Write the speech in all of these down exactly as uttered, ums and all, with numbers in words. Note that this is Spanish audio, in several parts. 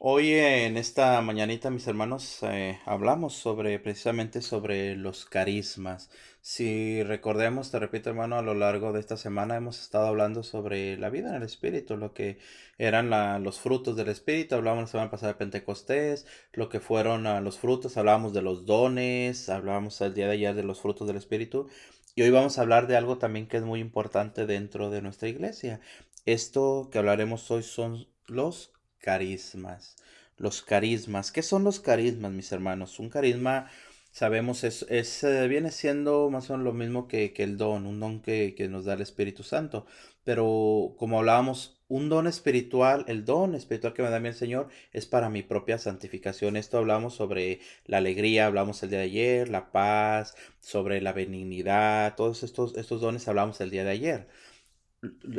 Hoy eh, en esta mañanita, mis hermanos, eh, hablamos sobre precisamente sobre los carismas. Si recordemos, te repito, hermano, a lo largo de esta semana hemos estado hablando sobre la vida en el Espíritu, lo que eran la, los frutos del Espíritu. Hablábamos la semana pasada de Pentecostés, lo que fueron uh, los frutos, hablábamos de los dones, hablábamos el día de ayer de los frutos del Espíritu. Y hoy vamos a hablar de algo también que es muy importante dentro de nuestra iglesia. Esto que hablaremos hoy son los carismas. Los carismas. ¿Qué son los carismas, mis hermanos? Un carisma, sabemos, es, es eh, viene siendo más o menos lo mismo que, que el don, un don que, que nos da el Espíritu Santo. Pero como hablábamos, un don espiritual, el don espiritual que me da mi Señor es para mi propia santificación. Esto hablamos sobre la alegría, hablamos el día de ayer, la paz, sobre la benignidad, todos estos, estos dones hablamos el día de ayer.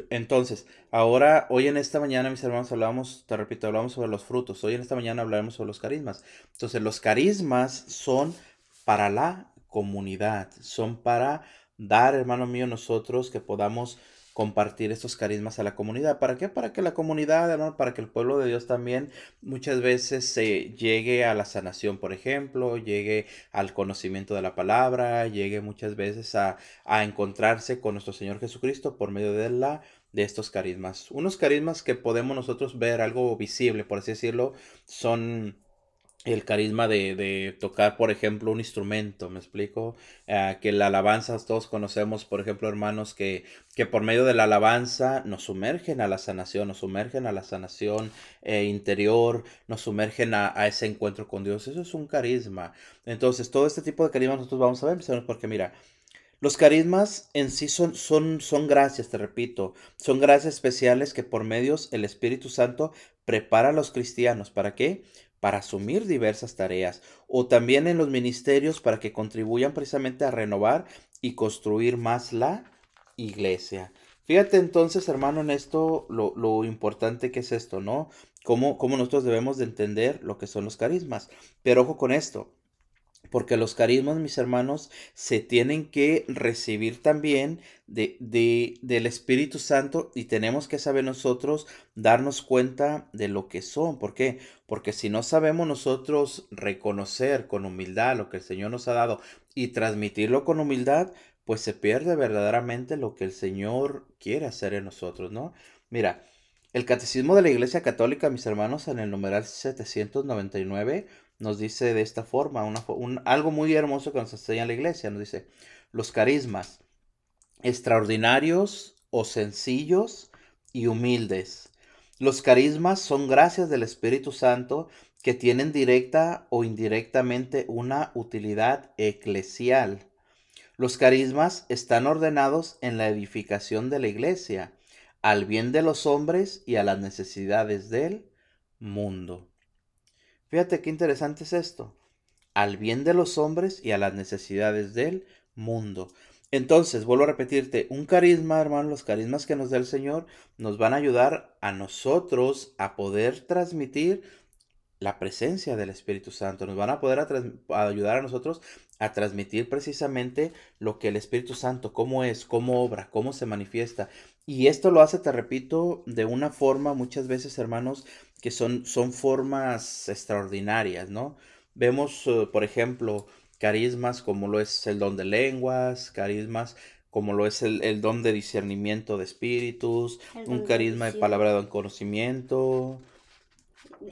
Entonces, ahora, hoy en esta mañana, mis hermanos, hablamos, te repito, hablamos sobre los frutos. Hoy en esta mañana hablaremos sobre los carismas. Entonces, los carismas son para la comunidad, son para dar, hermano mío, nosotros que podamos compartir estos carismas a la comunidad. ¿Para qué? Para que la comunidad, hermano, para que el pueblo de Dios también muchas veces se eh, llegue a la sanación, por ejemplo, llegue al conocimiento de la palabra, llegue muchas veces a, a encontrarse con nuestro Señor Jesucristo por medio de la de estos carismas. Unos carismas que podemos nosotros ver algo visible, por así decirlo, son el carisma de, de tocar, por ejemplo, un instrumento, ¿me explico? Eh, que la alabanza, todos conocemos, por ejemplo, hermanos, que, que por medio de la alabanza nos sumergen a la sanación, nos sumergen a la sanación eh, interior, nos sumergen a, a ese encuentro con Dios. Eso es un carisma. Entonces, todo este tipo de carismas nosotros vamos a ver, porque mira, los carismas en sí son, son, son gracias, te repito, son gracias especiales que por medios el Espíritu Santo prepara a los cristianos. ¿Para qué? Para asumir diversas tareas, o también en los ministerios para que contribuyan precisamente a renovar y construir más la iglesia. Fíjate entonces, hermano, en esto, lo, lo importante que es esto, ¿no? Cómo, cómo nosotros debemos de entender lo que son los carismas. Pero ojo con esto, porque los carismas, mis hermanos, se tienen que recibir también de, de, del Espíritu Santo, y tenemos que saber nosotros darnos cuenta de lo que son. ¿Por qué? Porque si no sabemos nosotros reconocer con humildad lo que el Señor nos ha dado y transmitirlo con humildad, pues se pierde verdaderamente lo que el Señor quiere hacer en nosotros, ¿no? Mira, el Catecismo de la Iglesia Católica, mis hermanos, en el numeral setecientos noventa y nueve, nos dice de esta forma, una, un, algo muy hermoso que nos enseña la iglesia. Nos dice, los carismas extraordinarios o sencillos y humildes. Los carismas son gracias del Espíritu Santo que tienen directa o indirectamente una utilidad eclesial. Los carismas están ordenados en la edificación de la iglesia, al bien de los hombres y a las necesidades del mundo. Fíjate qué interesante es esto, al bien de los hombres y a las necesidades del mundo. Entonces, vuelvo a repetirte, un carisma, hermano, los carismas que nos da el Señor nos van a ayudar a nosotros a poder transmitir la presencia del Espíritu Santo. Nos van a poder a trans- a ayudar a nosotros a transmitir precisamente lo que el Espíritu Santo, cómo es, cómo obra, cómo se manifiesta. Y esto lo hace, te repito, de una forma muchas veces, hermanos, que son, son formas extraordinarias, ¿no? Vemos, uh, por ejemplo, carismas como lo es el don de lenguas, carismas como lo es el, el don de discernimiento de espíritus, un carisma de, de palabra de conocimiento.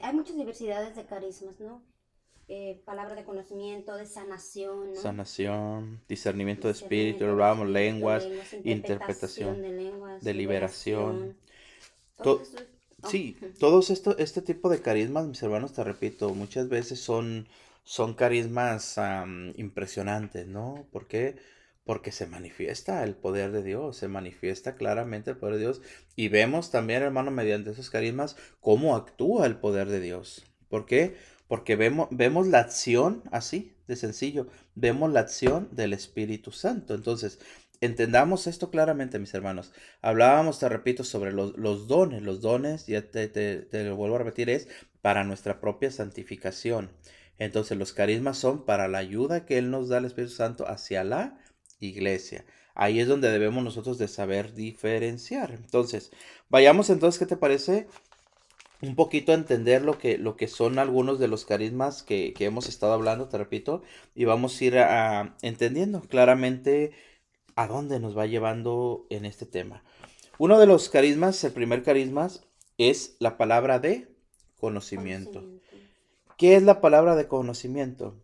Hay muchas diversidades de carismas, ¿no? Eh, palabra de conocimiento, de sanación, ¿no? Sanación, discernimiento de espíritu, hablábamos lenguas, interpretación de lenguas, de liberación. To- Oh. Sí, todos esto, este tipo de carismas, mis hermanos, te repito, muchas veces son, son carismas um, impresionantes, ¿no? ¿Por qué? Porque se manifiesta el poder de Dios, se manifiesta claramente el poder de Dios. Y vemos también, hermano, mediante esos carismas, cómo actúa el poder de Dios. ¿Por qué? Porque vemos, vemos la acción, así, de sencillo, vemos la acción del Espíritu Santo. Entonces, entendamos esto claramente, mis hermanos. Hablábamos, te repito, sobre los, los dones. Los dones, ya te, te, te lo vuelvo a repetir, es para nuestra propia santificación. Entonces, los carismas son para la ayuda que Él nos da el Espíritu Santo hacia la iglesia. Ahí es donde debemos nosotros de saber diferenciar. Entonces, vayamos entonces, ¿qué te parece? un poquito a entender lo que, lo que son algunos de los carismas que, que hemos estado hablando, te repito, y vamos a ir a, a, entendiendo claramente a dónde nos va llevando en este tema. Uno de los carismas, el primer carisma, es la palabra de conocimiento. ¿Qué es la palabra de conocimiento?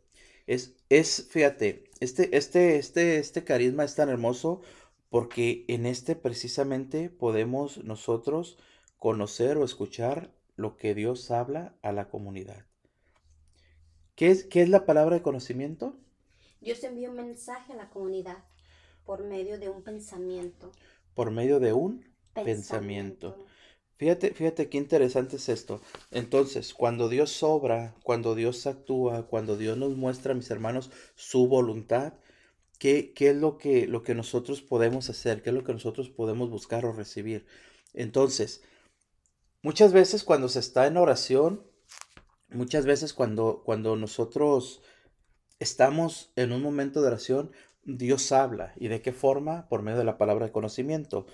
Es, es fíjate, este, este, este, este carisma es tan hermoso porque en este precisamente podemos nosotros conocer o escuchar lo que Dios habla a la comunidad. ¿Qué es, qué es la palabra de conocimiento? Dios envía un mensaje a la comunidad por medio de un pensamiento. Por medio de un pensamiento. pensamiento. Fíjate, fíjate qué interesante es esto. Entonces, cuando Dios obra, cuando Dios actúa, cuando Dios nos muestra, mis hermanos, su voluntad, ¿qué, qué es lo que, lo que nosotros podemos hacer? ¿Qué es lo que nosotros podemos buscar o recibir? Entonces, muchas veces cuando se está en oración, muchas veces cuando, cuando nosotros estamos en un momento de oración, Dios habla. ¿Y de qué forma? Por medio de la palabra de conocimiento.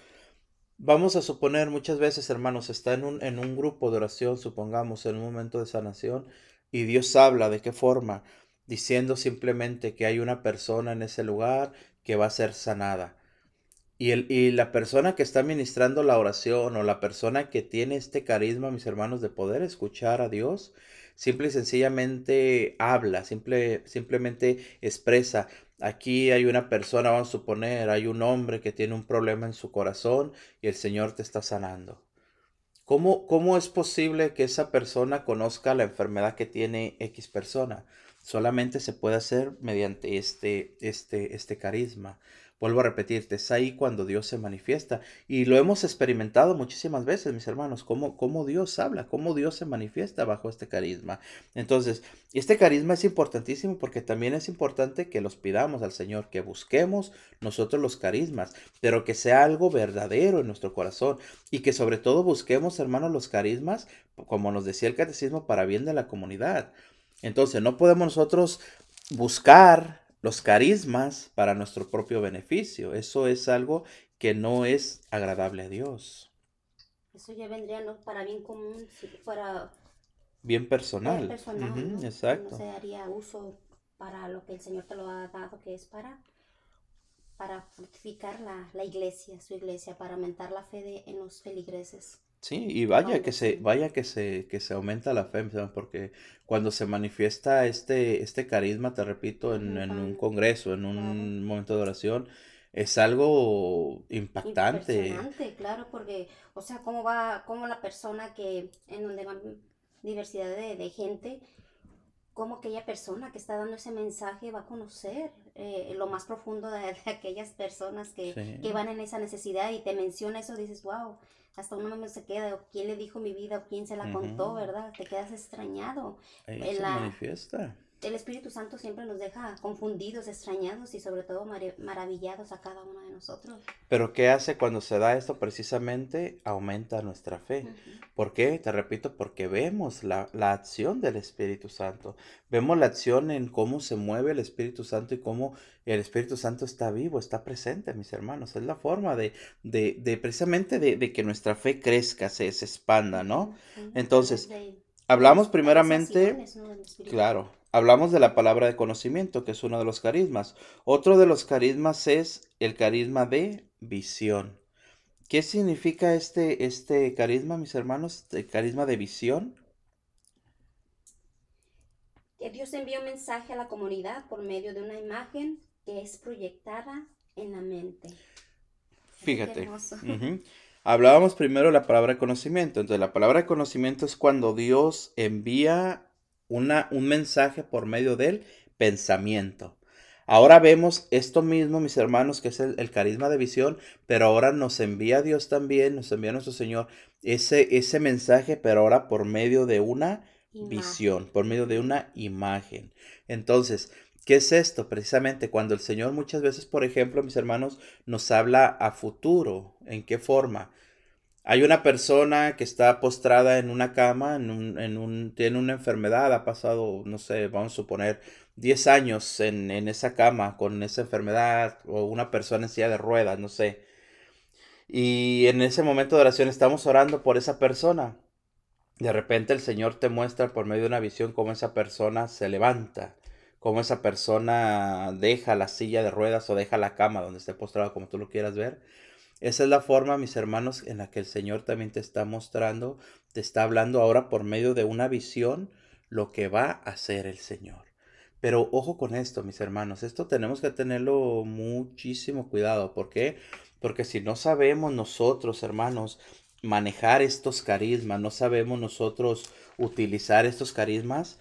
Vamos a suponer muchas veces, hermanos, está en un, en un grupo de oración, supongamos, en un momento de sanación, y Dios habla. ¿De qué forma? Diciendo simplemente que hay una persona en ese lugar que va a ser sanada. Y, el, y la persona que está ministrando la oración o la persona que tiene este carisma, mis hermanos, de poder escuchar a Dios, simple y sencillamente habla, simple, simplemente expresa. Aquí hay una persona, vamos a suponer, hay un hombre que tiene un problema en su corazón y el Señor te está sanando. ¿Cómo, cómo es posible que esa persona conozca la enfermedad que tiene X persona? Solamente se puede hacer mediante este, este, este carisma. Vuelvo a repetirte, es ahí cuando Dios se manifiesta. Y lo hemos experimentado muchísimas veces, mis hermanos, cómo, cómo Dios habla, cómo Dios se manifiesta bajo este carisma. Entonces, este carisma es importantísimo porque también es importante que los pidamos al Señor, que busquemos nosotros los carismas, pero que sea algo verdadero en nuestro corazón. Y que sobre todo busquemos, hermanos, los carismas, como nos decía el Catecismo, para bien de la comunidad. Entonces, no podemos nosotros buscar los carismas para nuestro propio beneficio. Eso es algo que no es agradable a Dios. Eso ya vendría, ¿no?, para bien común, para bien personal. Bien personal, uh-huh, ¿no? Exacto. No se daría uso para lo que el Señor te lo ha dado, que es para, para fructificar la, la iglesia, su iglesia, para aumentar la fe de, en los feligreses. Sí, y vaya que se, vaya que se, que se aumenta la fe, porque cuando se manifiesta este, este carisma, te repito, en, en un congreso, en un momento de oración, es algo impactante. Impresionante, claro, porque, o sea, cómo va, cómo la persona que, en donde va diversidad de, de gente, cómo aquella persona que está dando ese mensaje va a conocer eh, lo más profundo de, de aquellas personas que, sí, que van en esa necesidad, y te menciona eso, dices, wow. Hasta uno mismo se queda, o quién le dijo mi vida, o quién se la uh-huh. contó, ¿verdad? Te quedas extrañado. Ahí el, se manifiesta. El Espíritu Santo siempre nos deja confundidos, extrañados y sobre todo mar- maravillados a cada uno de nosotros. Pero ¿qué hace cuando se da esto? Precisamente aumenta nuestra fe. Uh-huh. ¿Por qué? Te repito, porque vemos la, la acción del Espíritu Santo. Vemos la acción en cómo se mueve el Espíritu Santo y cómo el Espíritu Santo está vivo, está presente, mis hermanos. Es la forma de, de, de precisamente de, de que nuestra fe crezca, se, se expanda, ¿no? Uh-huh. Entonces, de, hablamos de, primeramente, ¿no? Claro. Hablamos de la palabra de conocimiento, que es uno de los carismas. Otro de los carismas es el carisma de visión. ¿Qué significa este, este carisma, mis hermanos? El carisma de visión. Dios envía un mensaje a la comunidad por medio de una imagen que es proyectada en la mente. Fíjate. Uh-huh. Hablábamos primero de la palabra de conocimiento. Entonces, la palabra de conocimiento es cuando Dios envía Una, un mensaje por medio del pensamiento. Ahora vemos esto mismo, mis hermanos, que es el, el carisma de visión, pero ahora nos envía Dios también, nos envía nuestro Señor ese, ese mensaje, pero ahora por medio de una imagen. visión, por medio de una imagen. Entonces, ¿qué es esto? Precisamente cuando el Señor muchas veces, por ejemplo, mis hermanos, nos habla a futuro. ¿En qué forma? Hay una persona que está postrada en una cama, en un, en un, tiene una enfermedad, ha pasado, no sé, vamos a suponer, diez años en, en esa cama con esa enfermedad, o una persona en silla de ruedas, no sé. Y en ese momento de oración estamos orando por esa persona. de repente el Señor te muestra por medio de una visión cómo esa persona se levanta, cómo esa persona deja la silla de ruedas o deja la cama donde esté postrado, como tú lo quieras ver. Esa es la forma, mis hermanos, en la que el Señor también te está mostrando, te está hablando ahora por medio de una visión lo que va a hacer el Señor. Pero ojo con esto, mis hermanos, esto tenemos que tenerlo muchísimo cuidado. ¿Por qué? Porque si no sabemos nosotros, hermanos, manejar estos carismas, no sabemos nosotros utilizar estos carismas,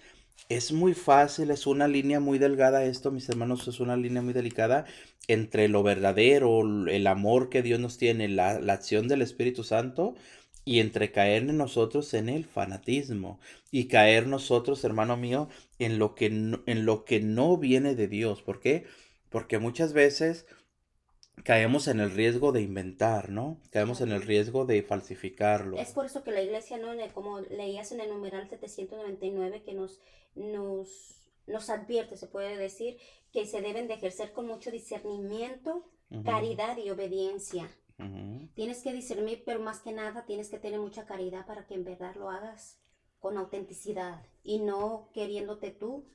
es muy fácil, es una línea muy delgada esto, mis hermanos, es una línea muy delicada entre lo verdadero, el amor que Dios nos tiene, la, la acción del Espíritu Santo, y entre caer en nosotros en el fanatismo y caer nosotros, hermano mío, en lo que no, en lo que no viene de Dios. ¿Por qué? Porque muchas veces caemos en el riesgo de inventar, ¿no? Caemos en el riesgo de falsificarlo. Es por eso que la iglesia, ¿no? Como leías en el numeral setecientos noventa y nueve, que nos, nos, nos advierte, se puede decir, que se deben de ejercer con mucho discernimiento, uh-huh, caridad y obediencia. Uh-huh. Tienes que discernir, pero más que nada tienes que tener mucha caridad para que en verdad lo hagas con autenticidad y no queriéndote tú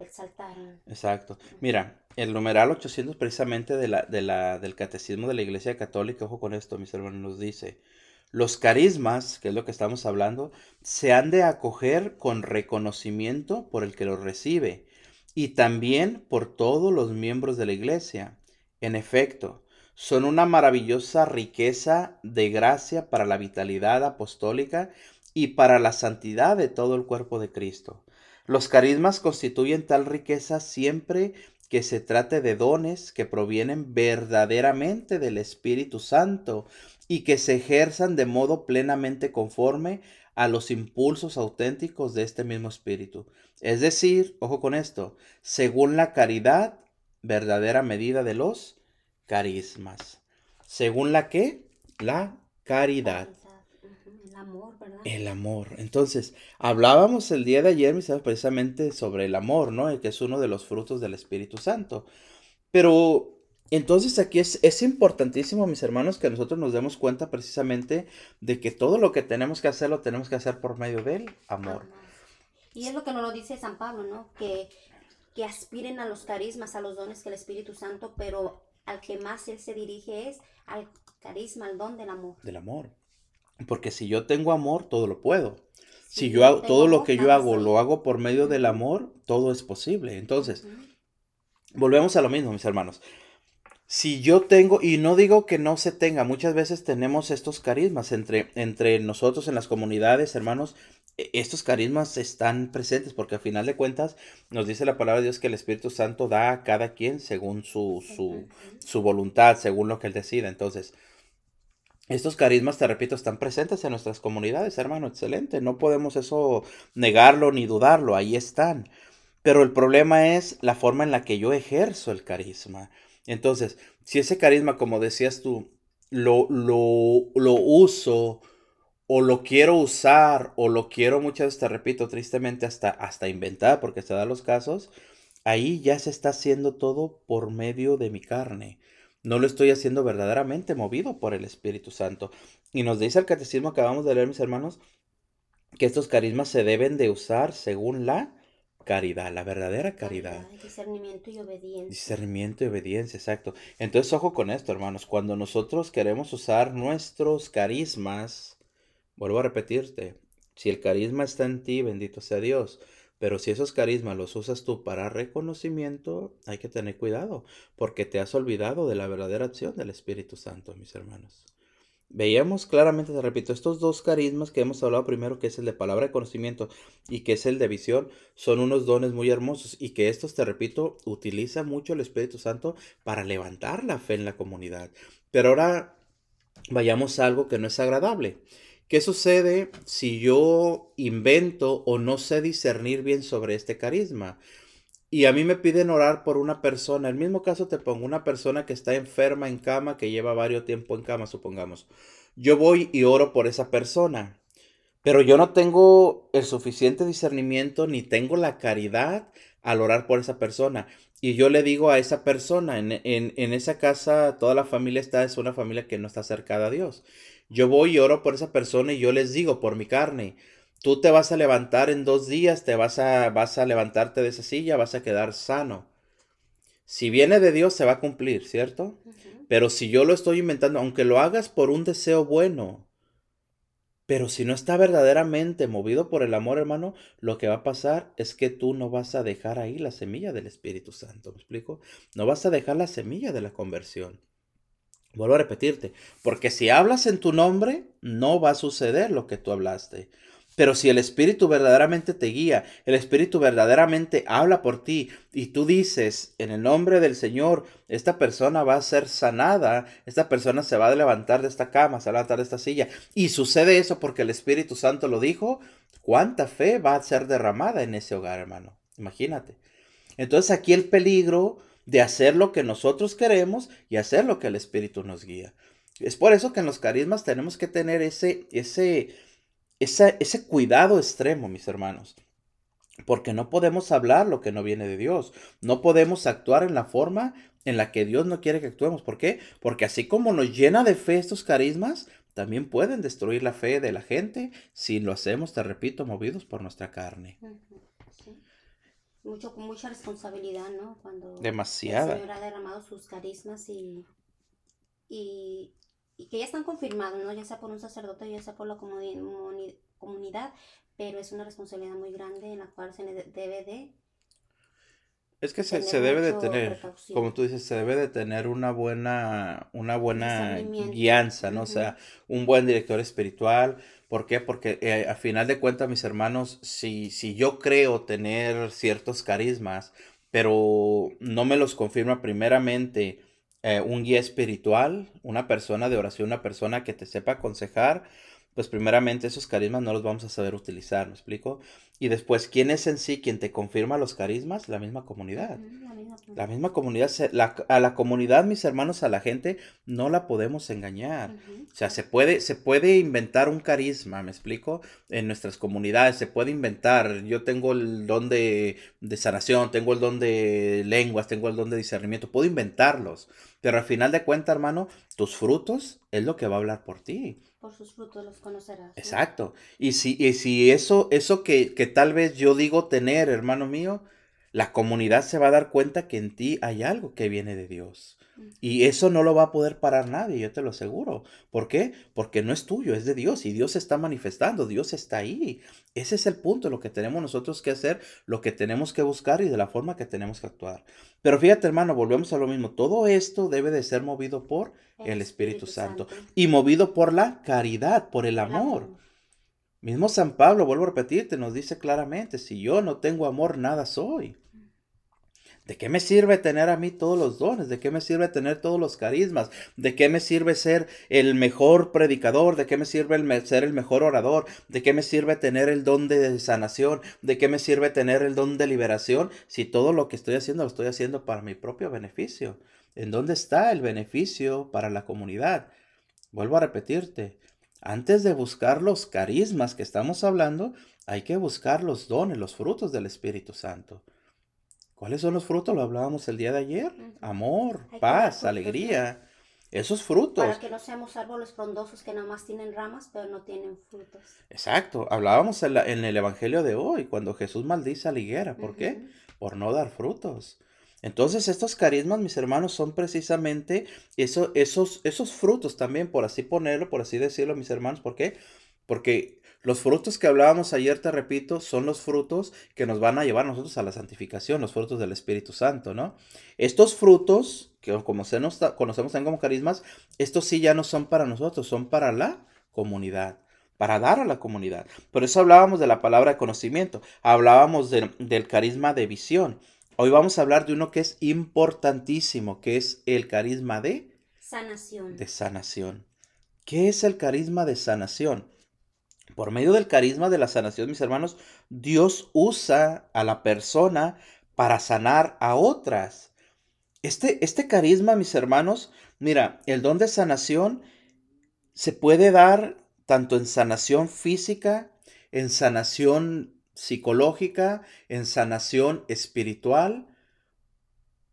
exaltar. Exacto. Mira, el numeral ochocientos precisamente de la, de la, del Catecismo de la Iglesia Católica, ojo con esto, mis hermanos, nos dice: los carismas, que es lo que estamos hablando, se han de acoger con reconocimiento por el que los recibe y también por todos los miembros de la Iglesia. En efecto, son una maravillosa riqueza de gracia para la vitalidad apostólica y para la santidad de todo el cuerpo de Cristo. Los carismas constituyen tal riqueza siempre que se trate de dones que provienen verdaderamente del Espíritu Santo y que se ejerzan de modo plenamente conforme a los impulsos auténticos de este mismo Espíritu. Es decir, ojo con esto, según la caridad, verdadera medida de los carismas. ¿Según la qué? La caridad. El amor, ¿verdad? El amor. Entonces, hablábamos el día de ayer, mis hermanos, precisamente sobre el amor, ¿no? Que es uno de los frutos del Espíritu Santo. Pero entonces aquí es, es importantísimo, mis hermanos, que nosotros nos demos cuenta precisamente de que todo lo que tenemos que hacer, lo tenemos que hacer por medio del amor. Y es lo que nos lo dice San Pablo, ¿no? Que, que aspiren a los carismas, a los dones que el Espíritu Santo, pero al que más él se dirige es al carisma, al don del amor. Del amor. Porque si yo tengo amor, todo lo puedo. Si, si yo hago, todo lo que yo hago, lo hago por medio del amor, todo es posible. Entonces, uh-huh, volvemos a lo mismo, mis hermanos. Si yo tengo, y no digo que no se tenga, muchas veces tenemos estos carismas entre, entre nosotros en las comunidades, hermanos. Estos carismas están presentes porque al final de cuentas nos dice la palabra de Dios que el Espíritu Santo da a cada quien según su, su, su voluntad, según lo que él decida. Entonces, estos carismas, te repito, están presentes en nuestras comunidades, hermano, excelente. No podemos eso negarlo ni dudarlo, ahí están. Pero el problema es la forma en la que yo ejerzo el carisma. Entonces, si ese carisma, como decías tú, lo, lo, lo uso o lo quiero usar, o lo quiero muchas veces, te repito, tristemente hasta, hasta inventar, porque se dan los casos, ahí ya se está haciendo todo por medio de mi carne. No lo estoy haciendo verdaderamente movido por el Espíritu Santo. Y nos dice el Catecismo que acabamos de leer, mis hermanos, que estos carismas se deben de usar según la caridad, la verdadera caridad. Caridad, discernimiento y obediencia. Discernimiento y obediencia, exacto. Entonces, ojo con esto, hermanos, cuando nosotros queremos usar nuestros carismas, vuelvo a repetirte, si el carisma está en ti, bendito sea Dios, pero si esos carismas los usas tú para reconocimiento, hay que tener cuidado, porque te has olvidado de la verdadera acción del Espíritu Santo, mis hermanos. Veíamos claramente, te repito, estos dos carismas que hemos hablado primero, que es el de palabra de conocimiento y que es el de visión, son unos dones muy hermosos y que estos, te repito, utiliza mucho el Espíritu Santo para levantar la fe en la comunidad. Pero ahora vayamos a algo que no es agradable. ¿Qué sucede si yo invento o no sé discernir bien sobre este carisma? Y a mí me piden orar por una persona. En el mismo caso te pongo una persona que está enferma en cama, que lleva varios tiempo en cama, supongamos. Yo voy y oro por esa persona, pero yo no tengo el suficiente discernimiento ni tengo la caridad al orar por esa persona. Y yo le digo a esa persona, en, en, en esa casa toda la familia está, es una familia que no está cercada a Dios. Yo voy y oro por esa persona y yo les digo por mi carne Tú te vas a levantar en dos días, te vas a, vas a levantarte de esa silla, vas a quedar sano. Si viene de Dios, se va a cumplir, ¿cierto? Uh-huh. Pero si yo lo estoy inventando, aunque lo hagas por un deseo bueno, pero si no está verdaderamente movido por el amor, hermano, lo que va a pasar es que tú no vas a dejar ahí la semilla del Espíritu Santo, ¿me explico? No vas a dejar la semilla de la conversión. Vuelvo a repetirte, porque si hablas en tu nombre, no va a suceder lo que tú hablaste. Pero si el Espíritu verdaderamente te guía, el Espíritu verdaderamente habla por ti, y tú dices, en el nombre del Señor, esta persona va a ser sanada, esta persona se va a levantar de esta cama, se va a levantar de esta silla, y sucede eso porque el Espíritu Santo lo dijo, ¿cuánta fe va a ser derramada en ese hogar, hermano? Imagínate. Entonces aquí el peligro de hacer lo que nosotros queremos y hacer lo que el Espíritu nos guía. Es por eso que en los carismas tenemos que tener ese... ese Ese, ese cuidado extremo, mis hermanos, porque no podemos hablar lo que no viene de Dios, no podemos actuar en la forma en la que Dios no quiere que actuemos. ¿Por qué? Porque así como nos llena de fe estos carismas, también pueden destruir la fe de la gente si lo hacemos, te repito, movidos por nuestra carne. Sí. Mucho, mucha responsabilidad, ¿no? Cuando demasiada. El Señor ha derramado sus carismas y... y... y que ya están confirmados, ¿no? Ya sea por un sacerdote, ya sea por la comuni- comunidad, pero es una responsabilidad muy grande en la cual se de- debe de... Es que se, se debe de tener, precaución. Como tú dices, se debe de tener una buena, una buena guianza, ¿no? Uh-huh. O sea, un buen director espiritual. ¿Por qué? Porque eh, a final de cuentas, mis hermanos, si, si yo creo tener ciertos carismas, pero no me los confirma primeramente... Eh, un guía espiritual, una persona de oración, una persona que te sepa aconsejar, pues primeramente esos carismas no los vamos a saber utilizar, ¿me explico? Y después, ¿quién es en sí quien te confirma los carismas? La misma comunidad. La misma, la misma comunidad, se, la, a la comunidad, mis hermanos, a la gente, no la podemos engañar. Uh-huh. O sea, se puede, se puede inventar un carisma, ¿me explico? En nuestras comunidades se puede inventar. Yo tengo el don de, de sanación, tengo el don de lenguas, tengo el don de discernimiento, puedo inventarlos. Pero al final de cuentas, hermano, tus frutos es lo que va a hablar por ti. Por sus frutos los conocerás, ¿no? Exacto. Y si, y si eso, eso que, que tal vez yo digo tener, hermano mío, la comunidad se va a dar cuenta que en ti hay algo que viene de Dios. Uh-huh. Y eso no lo va a poder parar nadie, yo te lo aseguro. ¿Por qué? Porque no es tuyo, es de Dios. Y Dios se está manifestando, Dios está ahí. Ese es el punto, lo que tenemos nosotros que hacer, lo que tenemos que buscar y de la forma que tenemos que actuar. Pero fíjate, hermano, volvemos a lo mismo. Todo esto debe de ser movido por el, el Espíritu, Espíritu Santo. Santo y movido por la caridad, por el amor. Amén. Mismo San Pablo, vuelvo a repetirte, nos dice claramente, si yo no tengo amor, nada soy. ¿De qué me sirve tener a mí todos los dones? ¿De qué me sirve tener todos los carismas? ¿De qué me sirve ser el mejor predicador? ¿De qué me sirve el me- ser el mejor orador? ¿De qué me sirve tener el don de sanación? ¿De qué me sirve tener el don de liberación? Si todo lo que estoy haciendo, lo estoy haciendo para mi propio beneficio. ¿En dónde está el beneficio para la comunidad? Vuelvo a repetirte, antes de buscar los carismas que estamos hablando, hay que buscar los dones, los frutos del Espíritu Santo. ¿Cuáles son los frutos? Lo hablábamos el día de ayer. Uh-huh. Amor, hay paz, alegría. Esos frutos. Para que no seamos árboles frondosos que nada más tienen ramas, pero no tienen frutos. Exacto. Hablábamos en, la, en el Evangelio de hoy, cuando Jesús maldice a la higuera. ¿Por uh-huh. qué? Por no dar frutos. Entonces, estos carismas, mis hermanos, son precisamente eso, esos, esos frutos también, por así ponerlo, por así decirlo, mis hermanos. ¿Por qué? Porque... los frutos que hablábamos ayer, te repito, son los frutos que nos van a llevar nosotros a la santificación, los frutos del Espíritu Santo, ¿no? Estos frutos, que como se nos ta- conocemos también como carismas, estos sí ya no son para nosotros, son para la comunidad, para dar a la comunidad. Por eso hablábamos de la palabra de conocimiento, hablábamos de, del carisma de visión. Hoy vamos a hablar de uno que es importantísimo, que es el carisma de... sanación. De sanación. ¿Qué es el carisma de sanación? Por medio del carisma de la sanación, mis hermanos, Dios usa a la persona para sanar a otras. Este, este carisma, mis hermanos, mira, el don de sanación se puede dar tanto en sanación física, en sanación psicológica, en sanación espiritual,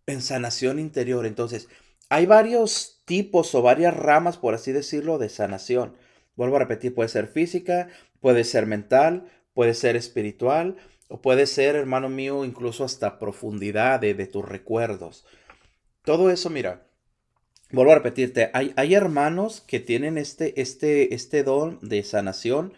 en sanación interior. Entonces, hay varios tipos o varias ramas, por así decirlo, de sanación. Vuelvo a repetir, puede ser física, puede ser mental, Puede ser espiritual o puede ser, hermano mío, incluso hasta profundidad de, de tus recuerdos. Todo eso, mira, vuelvo a repetirte, hay, hay hermanos que tienen este, este, este don de sanación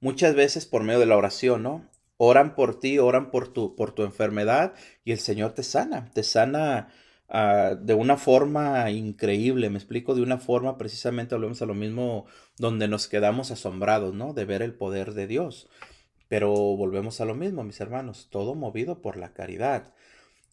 muchas veces por medio de la oración, ¿no? Oran por ti, oran por tu, por tu enfermedad y el Señor te sana, te sana uh, de una forma increíble, me explico, de una forma, precisamente volvemos a lo mismo, donde nos quedamos asombrados, ¿no? De ver el poder de Dios. Pero volvemos a lo mismo, mis hermanos, todo movido por la caridad.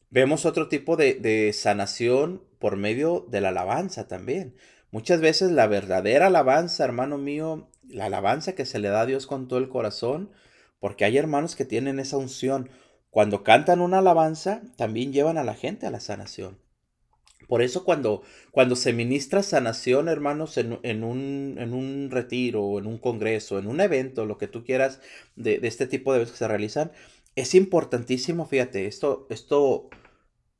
Vemos otro tipo de, de sanación por medio de la alabanza también. Muchas veces la verdadera alabanza, hermano mío, la alabanza que se le da a Dios con todo el corazón, porque hay hermanos que tienen esa unción. Cuando cantan una alabanza, también llevan a la gente a la sanación. Por eso cuando, cuando se ministra sanación, hermanos, en, en, un, en un retiro, en un congreso, en un evento, lo que tú quieras, de, de este tipo de eventos que se realizan, es importantísimo, fíjate, esto, esto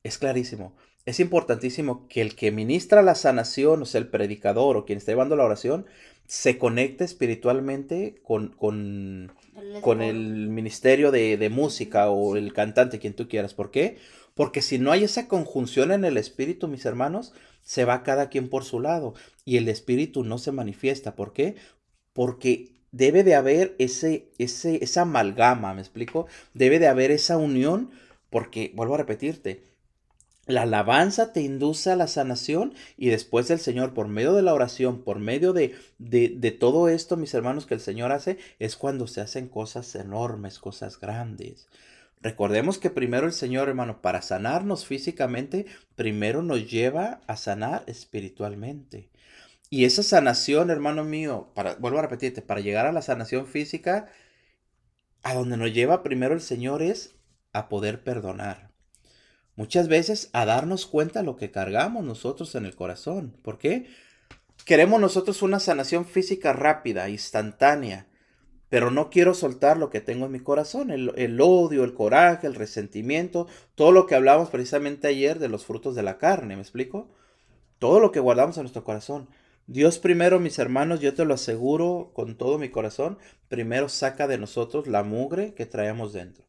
es clarísimo. Es importantísimo que el que ministra la sanación, o sea, el predicador o quien está llevando la oración, se conecte espiritualmente con, con, con el ministerio de, de música o el cantante, quien tú quieras. ¿Por qué? Porque si no hay esa conjunción en el espíritu, mis hermanos, se va cada quien por su lado y el espíritu no se manifiesta. ¿Por qué? Porque debe de haber ese, ese, esa amalgama, ¿me explico? Debe de haber esa unión porque, vuelvo a repetirte, la alabanza te induce a la sanación y después el Señor, por medio de la oración, por medio de, de, de todo esto, mis hermanos, que el Señor hace, es cuando se hacen cosas enormes, cosas grandes. Recordemos que primero el Señor, hermano, para sanarnos físicamente, primero nos lleva a sanar espiritualmente. Y esa sanación, hermano mío, para, vuelvo a repetirte, para llegar a la sanación física, a donde nos lleva primero el Señor es a poder perdonar. Muchas veces a darnos cuenta lo que cargamos nosotros en el corazón. ¿Por qué? Queremos nosotros una sanación física rápida, instantánea, pero no quiero soltar lo que tengo en mi corazón, el, el odio, el coraje, el resentimiento, todo lo que hablábamos precisamente ayer de los frutos de la carne, ¿me explico? Todo lo que guardamos en nuestro corazón. Dios primero, mis hermanos, yo te lo aseguro con todo mi corazón, primero saca de nosotros la mugre que traemos dentro.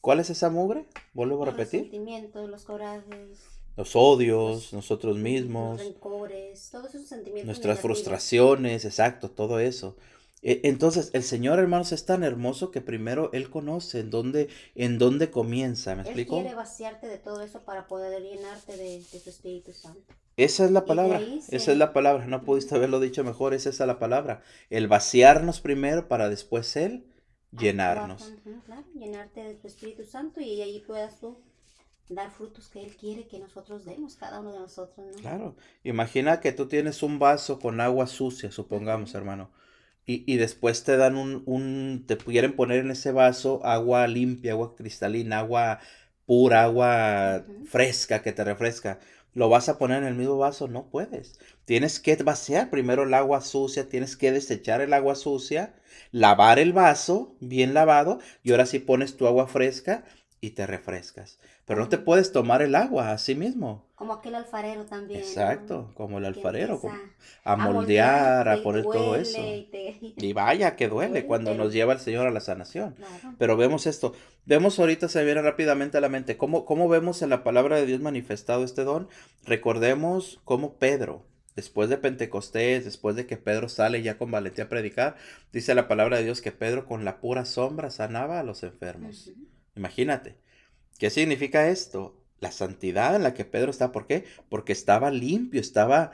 ¿Cuál es esa mugre? Vuelvo a repetir. Los sentimientos, los corajes. Los odios, los, nosotros mismos. Los rencores, todos esos sentimientos. Nuestras negativos. Frustraciones, exacto, todo eso. E- entonces, el Señor, hermanos, es tan hermoso que primero Él conoce en dónde, en dónde comienza, ¿me Él explico? Él quiere vaciarte de todo eso para poder llenarte de, de su Espíritu Santo. Esa es la palabra, se... esa es la palabra, no pudiste haberlo dicho mejor, esa es la palabra. El vaciarnos primero para después Él... llenarnos. Claro, llenarte de tu Espíritu Santo y ahí puedas tú dar frutos que Él quiere que nosotros demos, cada uno de nosotros, ¿no? Claro, imagina que tú tienes un vaso con agua sucia, supongamos, hermano, y, y después te dan un, un, te quieren poner en ese vaso agua limpia, agua cristalina, agua pura, agua uh-huh. fresca, que te refresca. ¿Lo vas a poner en el mismo vaso? No puedes. Tienes que vaciar primero el agua sucia, tienes que desechar el agua sucia, lavar el vaso bien lavado y ahora sí pones tu agua fresca y te refrescas. Pero no te puedes tomar el agua a sí mismo. Como aquel alfarero también. Exacto, ¿no? Como el alfarero. Como a moldear, a, moldear, a poner todo eso. Y, te... y vaya que duele, duele cuando pero... nos lleva el Señor a la sanación. Claro. Pero vemos esto. Vemos ahorita, se viene rápidamente a la mente. ¿Cómo, cómo vemos en la palabra de Dios manifestado este don? Recordemos cómo Pedro, después de Pentecostés, después de que Pedro sale ya con valentía a predicar, dice la palabra de Dios que Pedro con la pura sombra sanaba a los enfermos. Uh-huh. Imagínate, ¿qué significa esto? La santidad en la que Pedro está, ¿por qué? Porque estaba limpio, estaba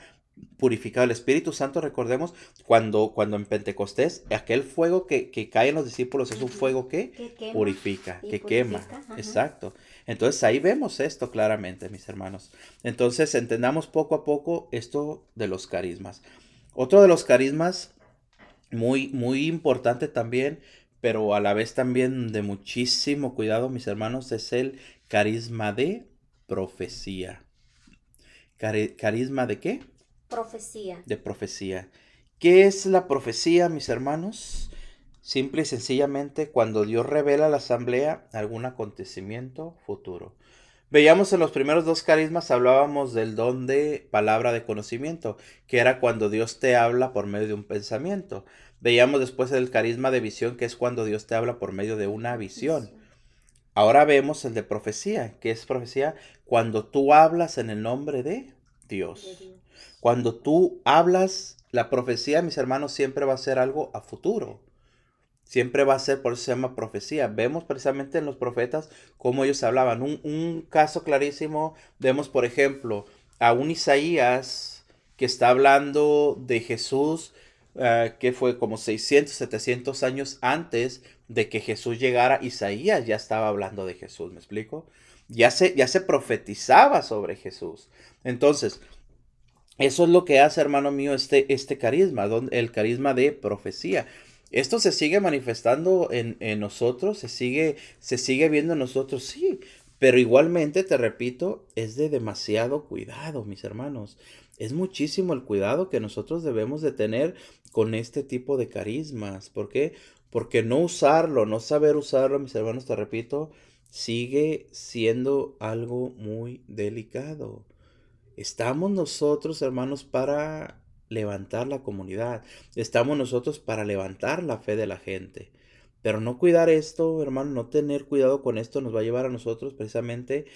purificado. El Espíritu Santo, recordemos, cuando, cuando en Pentecostés, aquel fuego que, que cae en los discípulos es un fuego que, que purifica, que purifica. quema, Ajá. Exacto. Entonces ahí vemos esto claramente, mis hermanos. Entonces entendamos poco a poco esto de los carismas. Otro de los carismas muy, muy importante también, pero a la vez también de muchísimo cuidado, mis hermanos, es el carisma de profecía. Cari- ¿Carisma de qué? Profecía. De profecía. ¿Qué es la profecía, mis hermanos? Simple y sencillamente, cuando Dios revela a la asamblea algún acontecimiento futuro. Veíamos en los primeros dos carismas, hablábamos del don de palabra de conocimiento, que era cuando Dios te habla por medio de un pensamiento. Veíamos después el carisma de visión, que es cuando Dios te habla por medio de una visión. Ahora vemos el de profecía, que es profecía cuando tú hablas en el nombre de Dios. Cuando tú hablas, la profecía, mis hermanos, siempre va a ser algo a futuro. Siempre va a ser, por eso se llama profecía. Vemos precisamente en los profetas cómo ellos hablaban. Un, un caso clarísimo, vemos por ejemplo a un Isaías que está hablando de Jesús, uh, que fue como seiscientos, setecientos años antes de que Jesús llegara. Isaías ya estaba hablando de Jesús, ¿me explico? Ya se, ya se profetizaba sobre Jesús. Entonces, eso es lo que hace, hermano mío, este, este carisma, el carisma de profecía. Esto se sigue manifestando en, en nosotros, se sigue, se sigue viendo en nosotros, sí, pero igualmente, te repito, es de demasiado cuidado, mis hermanos. Es muchísimo el cuidado que nosotros debemos de tener con este tipo de carismas. ¿Por qué? Porque no usarlo, no saber usarlo, mis hermanos, te repito, sigue siendo algo muy delicado. Estamos nosotros, hermanos, para levantar la comunidad. Estamos nosotros para levantar la fe de la gente. Pero no cuidar esto, hermano, no tener cuidado con esto nos va a llevar a nosotros precisamente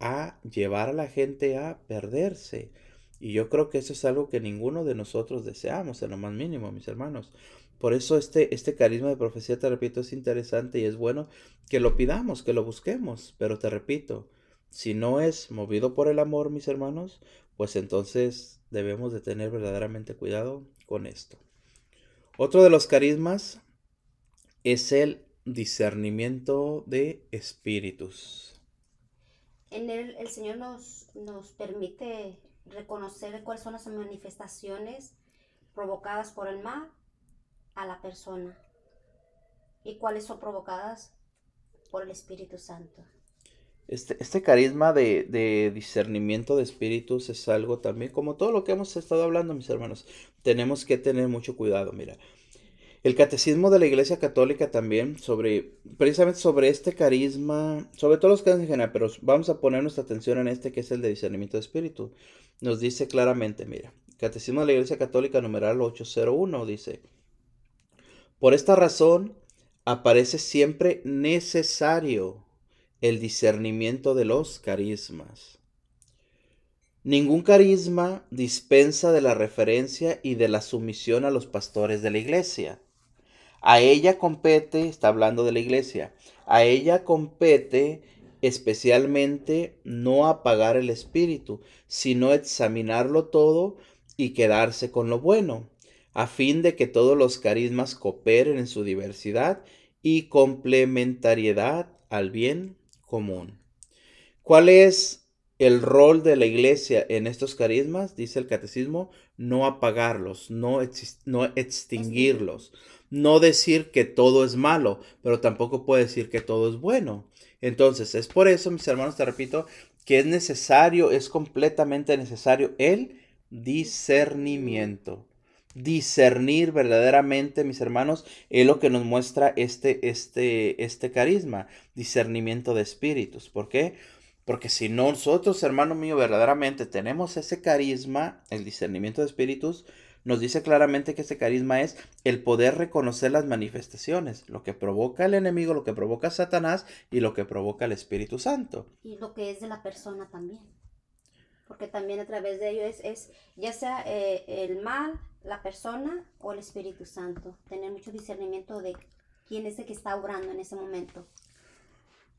a llevar a la gente a perderse. Y yo creo que eso es algo que ninguno de nosotros deseamos, en lo más mínimo, mis hermanos. Por eso este, este carisma de profecía, te repito, es interesante y es bueno que lo pidamos, que lo busquemos. Pero te repito, si no es movido por el amor, mis hermanos, pues entonces debemos de tener verdaderamente cuidado con esto. Otro de los carismas es el discernimiento de espíritus. En él el Señor nos, nos permite reconocer cuáles son las manifestaciones provocadas por el mal a la persona y cuáles son provocadas por el Espíritu Santo. Este, este carisma de, de discernimiento de espíritus es algo también, como todo lo que hemos estado hablando, mis hermanos, tenemos que tener mucho cuidado. Mira, el Catecismo de la Iglesia Católica también, sobre precisamente sobre este carisma, sobre todos los carismas en general, pero vamos a poner nuestra atención en este que es el de discernimiento de espíritu. Nos dice claramente, mira, Catecismo de la Iglesia Católica, numeral ochocientos uno, dice: por esta razón aparece siempre necesario el discernimiento de los carismas. Ningún carisma dispensa de la referencia y de la sumisión a los pastores de la iglesia. A ella compete, está hablando de la iglesia, a ella compete especialmente no apagar el espíritu, sino examinarlo todo y quedarse con lo bueno, a fin de que todos los carismas cooperen en su diversidad y complementariedad al bien común. ¿Cuál es el rol de la iglesia en estos carismas? Dice el catecismo, no apagarlos, no, ex- no extinguirlos, no decir que todo es malo, pero tampoco puede decir que todo es bueno. Entonces, es por eso, mis hermanos, te repito, que es necesario, es completamente necesario el discernimiento. Discernir verdaderamente, mis hermanos, es lo que nos muestra este, este, este carisma, discernimiento de espíritus. ¿Por qué? Porque si nosotros, hermano mío, verdaderamente tenemos ese carisma, el discernimiento de espíritus, nos dice claramente que ese carisma es el poder reconocer las manifestaciones, lo que provoca el enemigo, lo que provoca Satanás y lo que provoca el Espíritu Santo. Y lo que es de la persona también, porque también a través de ello es, es ya sea eh, el mal, la persona o el Espíritu Santo. Tener mucho discernimiento de quién es el que está obrando en ese momento.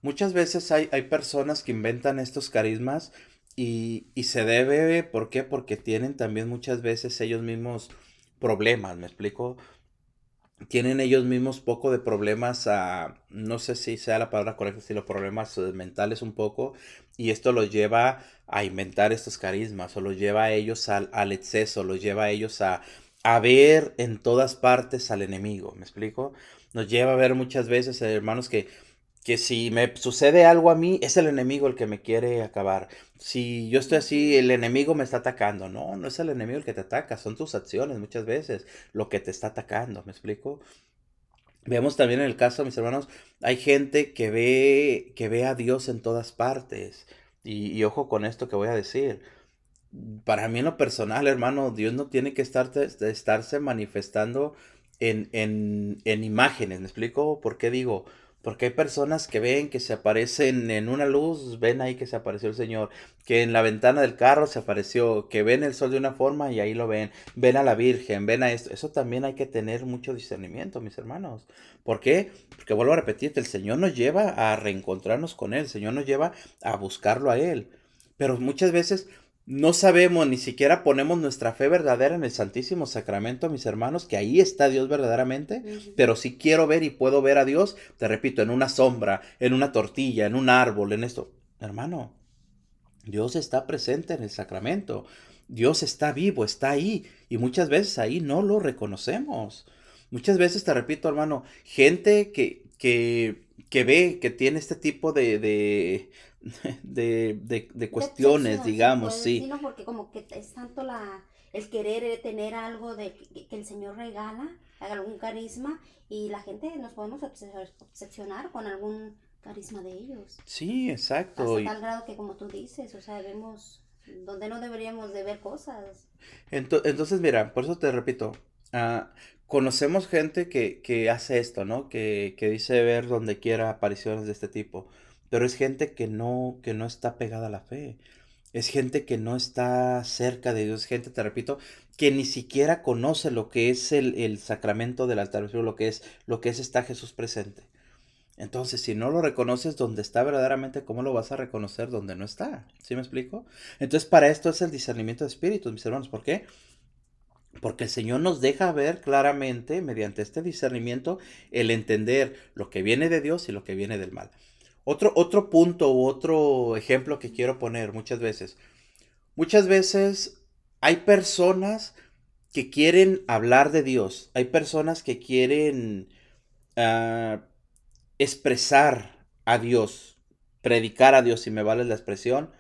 Muchas veces hay, hay personas que inventan estos carismas y, y se debe, ¿por qué? Porque tienen también muchas veces ellos mismos problemas, ¿me explico? Tienen ellos mismos poco de problemas, a, no sé si sea la palabra correcta, si los problemas mentales un poco, y esto los lleva a inventar estos carismas, o los lleva a ellos al, al exceso, los lleva a ellos a, a ver en todas partes al enemigo, ¿me explico? Nos lleva a ver muchas veces, hermanos, que, que si me sucede algo a mí, es el enemigo el que me quiere acabar. Si yo estoy así, el enemigo me está atacando. No, no es el enemigo el que te ataca, son tus acciones muchas veces lo que te está atacando, ¿me explico? Vemos también en el caso, mis hermanos, hay gente que ve, que ve a Dios en todas partes. Y, y ojo con esto que voy a decir. Para mí en lo personal, hermano, Dios no tiene que estar, estarse manifestando en, en, en imágenes, ¿me explico? ¿Por qué digo? Porque hay personas que ven que se aparecen en una luz, ven ahí que se apareció el Señor, que en la ventana del carro se apareció, que ven el sol de una forma y ahí lo ven, ven a la Virgen, ven a esto. Eso también hay que tener mucho discernimiento, mis hermanos. ¿Por qué? Porque vuelvo a repetirte, el Señor nos lleva a reencontrarnos con Él, el Señor nos lleva a buscarlo a Él. Pero muchas veces no sabemos, ni siquiera ponemos nuestra fe verdadera en el Santísimo Sacramento, mis hermanos, que ahí está Dios verdaderamente, uh-huh. Pero si quiero ver y puedo ver a Dios, te repito, en una sombra, en una tortilla, en un árbol, en esto. Hermano, Dios está presente en el Sacramento, Dios está vivo, está ahí, y muchas veces ahí no lo reconocemos. Muchas veces, te repito, hermano, gente que, que, que ve, que tiene este tipo de... de De, de, de cuestiones, de digamos, sí. Porque como que es tanto la, el querer tener algo de, que, que el Señor regala, algún carisma, y la gente nos podemos obsesionar con algún carisma de ellos. Sí, exacto. Hasta y... tal grado que, como tú dices, o sea, vemos donde no deberíamos de ver cosas. Entonces, entonces mira, por eso te repito, uh, conocemos gente que, que hace esto, ¿no? Que, que dice ver donde quiera apariciones de este tipo. Pero es gente que no, que no está pegada a la fe, es gente que no está cerca de Dios, es gente, te repito, que ni siquiera conoce lo que es el, el sacramento del altar, lo que es, lo que es está Jesús presente. Entonces, si no lo reconoces donde está verdaderamente, ¿cómo lo vas a reconocer donde no está? ¿Sí me explico? Entonces, para esto es el discernimiento de espíritus, mis hermanos. ¿Por qué? Porque el Señor nos deja ver claramente, mediante este discernimiento, el entender lo que viene de Dios y lo que viene del mal. Otro, otro punto u otro ejemplo que quiero poner muchas veces. Muchas veces hay personas que quieren hablar de Dios. Hay personas que quieren uh, expresar a Dios, predicar a Dios, si me vale la expresión.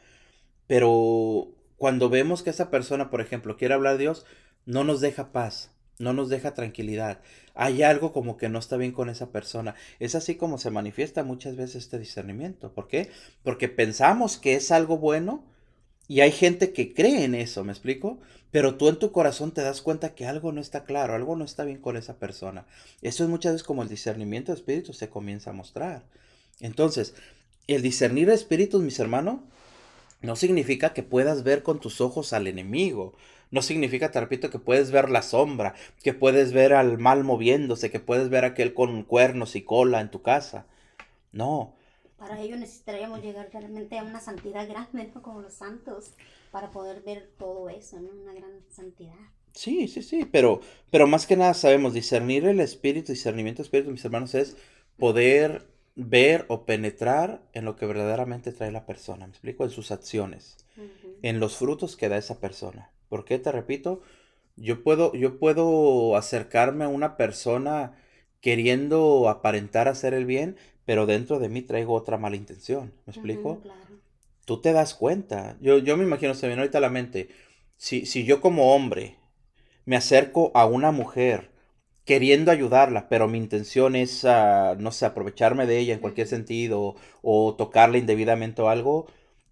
Pero cuando vemos que esa persona, por ejemplo, quiere hablar de Dios, no nos deja paz. No nos deja tranquilidad. Hay algo como que no está bien con esa persona. Es así como se manifiesta muchas veces este discernimiento. ¿Por qué? Porque pensamos que es algo bueno y hay gente que cree en eso, ¿me explico? Pero tú en tu corazón te das cuenta que algo no está claro, algo no está bien con esa persona. Eso es muchas veces como el discernimiento de espíritus se comienza a mostrar. Entonces, el discernir de espíritus, mis hermanos, no significa que puedas ver con tus ojos al enemigo. No significa, te repito, que puedes ver la sombra, que puedes ver al mal moviéndose, que puedes ver a aquel con cuernos y cola en tu casa. No. Para ello necesitaríamos llegar realmente a una santidad grande, ¿no? Como los santos, para poder ver todo eso, ¿no? Una gran santidad. Sí, sí, sí, pero, pero más que nada sabemos discernir el espíritu, discernimiento del espíritu, mis hermanos, es poder ver o penetrar en lo que verdaderamente trae la persona, ¿me explico? En sus acciones, uh-huh. En los frutos que da esa persona. Porque te repito, yo puedo, yo puedo acercarme a una persona queriendo aparentar hacer el bien, pero dentro de mí traigo otra mala intención. ¿Me explico? Uh-huh, claro. Tú te das cuenta. Yo, yo me imagino, se me viene ahorita a la mente, si, si yo como hombre me acerco a una mujer queriendo ayudarla, pero mi intención es, uh, no sé, aprovecharme de ella en cualquier sentido o, o tocarla indebidamente o algo.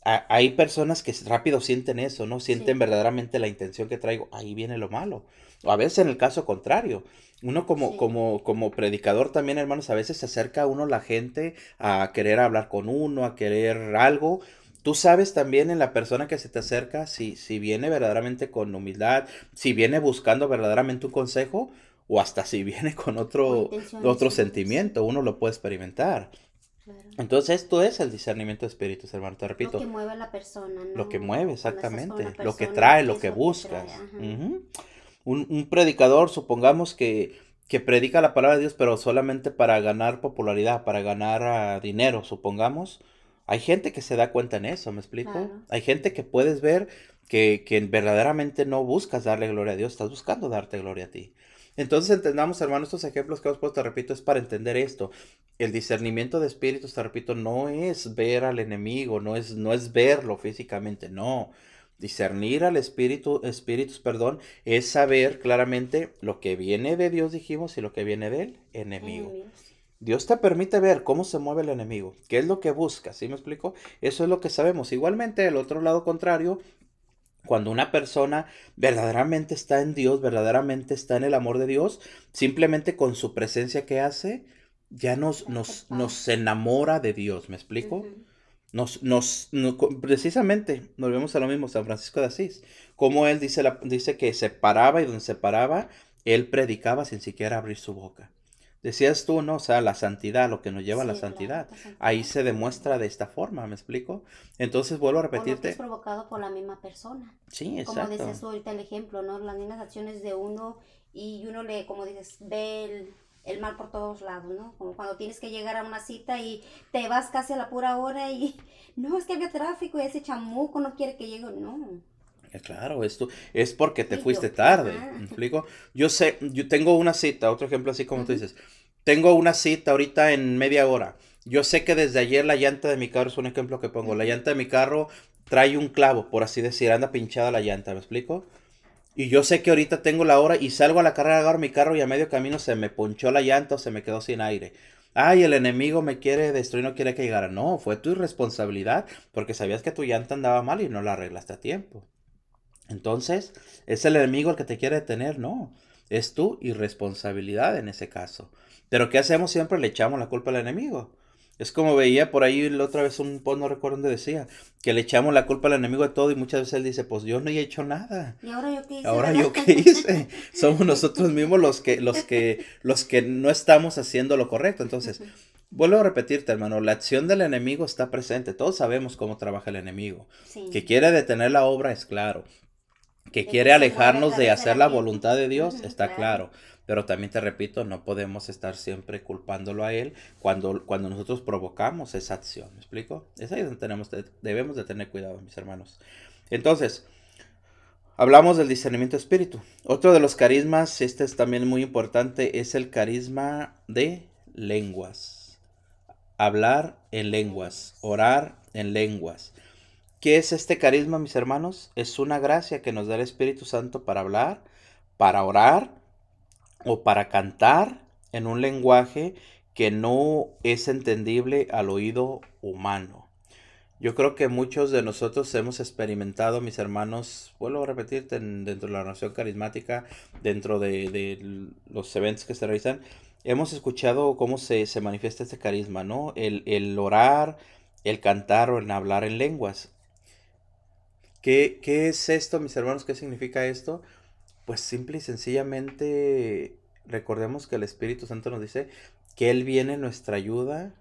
Hay personas que rápido sienten eso, ¿no? Sienten sí. Verdaderamente la intención que traigo. Ahí viene lo malo. O a veces en el caso contrario. Uno como, sí. como, como predicador también, hermanos, a veces se acerca a uno la gente a querer hablar con uno, a querer algo. Tú sabes también en la persona que se te acerca si, si viene verdaderamente con humildad, si viene buscando verdaderamente un consejo o hasta si viene con otro, otro sentimiento. Uno lo puede experimentar. Claro. Entonces esto es el discernimiento de espíritus, hermano, te repito. Lo que mueve a la persona, ¿no? Lo que mueve, exactamente, persona, lo que trae, lo que buscas. Que trae, uh-huh. un, un predicador, supongamos que, que predica la palabra de Dios, pero solamente para ganar popularidad, para ganar uh, dinero, supongamos. Hay gente que se da cuenta en eso, ¿me explico? Claro. Hay gente que puedes ver que, que verdaderamente no buscas darle gloria a Dios, estás buscando darte gloria a ti. Entonces entendamos, hermano, estos ejemplos que os puesto, te repito, es para entender esto. El discernimiento de espíritus, te repito, no es ver al enemigo, no es, no es verlo físicamente, no. Discernir al espíritu, espíritus, perdón, es saber claramente lo que viene de Dios, dijimos, y lo que viene del enemigo. Ay, Dios. Dios te permite ver cómo se mueve el enemigo, qué es lo que busca, ¿sí me explico? Eso es lo que sabemos. Igualmente, el otro lado contrario, Cuando una persona verdaderamente está en Dios, verdaderamente está en el amor de Dios, simplemente con su presencia que hace, ya nos, nos, nos enamora de Dios, ¿me explico? Nos, nos, nos, precisamente, nos vemos a lo mismo, San Francisco de Asís, como él dice, la, dice que se paraba y donde se paraba, él predicaba sin siquiera abrir su boca. Decías tú, ¿no? O sea, la santidad, lo que nos lleva sí, a la santidad. La santidad. Ahí se demuestra de esta forma, ¿me explico? Entonces, vuelvo a repetirte. O lo que es provocado por la misma persona. Sí, exacto. Como decías tú ahorita el ejemplo, ¿no? Las mismas acciones de uno y uno le, como dices, ve el, el mal por todos lados, ¿no? Como cuando tienes que llegar a una cita y te vas casi a la pura hora y, no, es que había tráfico y ese chamuco no quiere que llegue, no. Claro, esto es porque te fuiste tarde, ¿me explico? Yo sé, yo tengo una cita, otro ejemplo así como uh-huh. tú dices, tengo una cita ahorita en media hora, yo sé que desde ayer la llanta de mi carro, es un ejemplo que pongo, la llanta de mi carro trae un clavo, por así decir, anda pinchada la llanta, ¿me explico? Y yo sé que ahorita tengo la hora y salgo a la carrera, agarro mi carro y a medio camino se me ponchó la llanta o se me quedó sin aire. Ay, el enemigo me quiere destruir, no quiere que llegara. No, fue tu irresponsabilidad porque sabías que tu llanta andaba mal y no la arreglaste a tiempo. Entonces, ¿es el enemigo el que te quiere detener? No, es tu irresponsabilidad en ese caso. Pero ¿qué hacemos siempre? Le echamos la culpa al enemigo. Es como veía por ahí la otra vez un post, no recuerdo dónde decía, que le echamos la culpa al enemigo de todo y muchas veces él dice, pues yo no he hecho nada. ¿Y ahora yo qué hice? ¿Ahora yo qué hice? Somos nosotros mismos los que, los que, los que no estamos haciendo lo correcto. Entonces, uh-huh. vuelvo a repetirte, hermano, la acción del enemigo está presente. Todos sabemos cómo trabaja el enemigo. Sí. Que quiere detener la obra es claro. Que quiere alejarnos de hacer la voluntad de Dios, está claro. Pero también te repito, no podemos estar siempre culpándolo a él cuando, cuando nosotros provocamos esa acción. ¿Me explico? Es ahí donde tenemos, debemos de tener cuidado, mis hermanos. Entonces, hablamos del discernimiento de espíritu. Otro de los carismas, este es también muy importante, es el carisma de lenguas. Hablar en lenguas, orar en lenguas. ¿Qué es este carisma, mis hermanos? Es una gracia que nos da el Espíritu Santo para hablar, para orar o para cantar en un lenguaje que no es entendible al oído humano. Yo creo que muchos de nosotros hemos experimentado, mis hermanos, vuelvo a repetirte, dentro de la oración carismática, dentro de, de los eventos que se realizan, hemos escuchado cómo se, se manifiesta este carisma, ¿no? El, el orar, el cantar o el hablar en lenguas. ¿Qué, ¿Qué es esto, mis hermanos? ¿Qué significa esto? Pues simple y sencillamente recordemos que el Espíritu Santo nos dice que Él viene en nuestra ayuda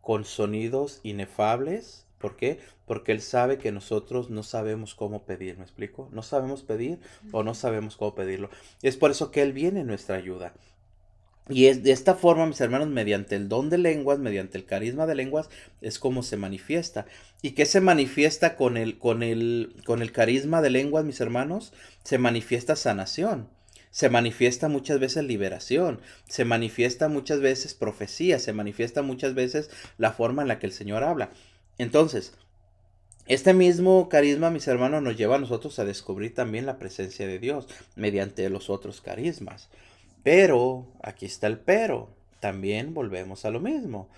con sonidos inefables. ¿Por qué? Porque Él sabe que nosotros no sabemos cómo pedir, ¿me explico? No sabemos pedir o no sabemos cómo pedirlo. Es por eso que Él viene en nuestra ayuda. Y es de esta forma, mis hermanos, mediante el don de lenguas, mediante el carisma de lenguas, es como se manifiesta. ¿Y qué se manifiesta con el, con el, con el carisma de lenguas, mis hermanos? Se manifiesta sanación, se manifiesta muchas veces liberación, se manifiesta muchas veces profecía, se manifiesta muchas veces la forma en la que el Señor habla. Entonces, este mismo carisma, mis hermanos, nos lleva a nosotros a descubrir también la presencia de Dios mediante los otros carismas. Pero, aquí está el pero, también volvemos a lo mismo.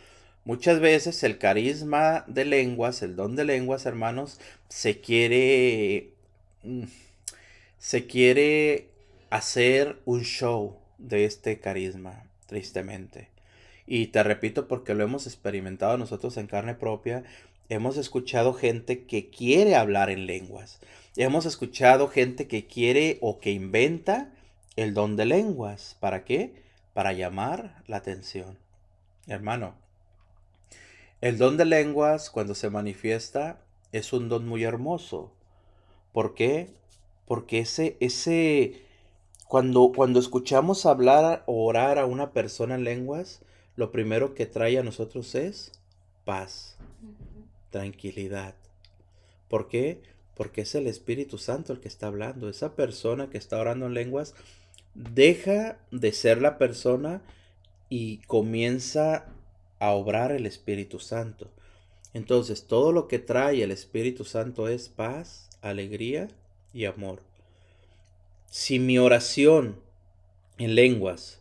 Muchas veces el carisma de lenguas, el don de lenguas, hermanos, se quiere, se quiere hacer un show de este carisma, tristemente. Y te repito, porque lo hemos experimentado nosotros en carne propia, hemos escuchado gente que quiere hablar en lenguas. Hemos escuchado gente que quiere o que inventa el don de lenguas. ¿Para qué? Para llamar la atención. Hermano, el don de lenguas cuando se manifiesta es un don muy hermoso. ¿Por qué? Porque ese, ese, cuando, cuando escuchamos hablar o orar a una persona en lenguas, lo primero que trae a nosotros es paz, tranquilidad. ¿Por qué? Porque es el Espíritu Santo el que está hablando. Esa persona que está orando en lenguas deja de ser la persona y comienza a obrar el Espíritu Santo. Entonces, todo lo que trae el Espíritu Santo es paz, alegría y amor. Si mi oración en lenguas,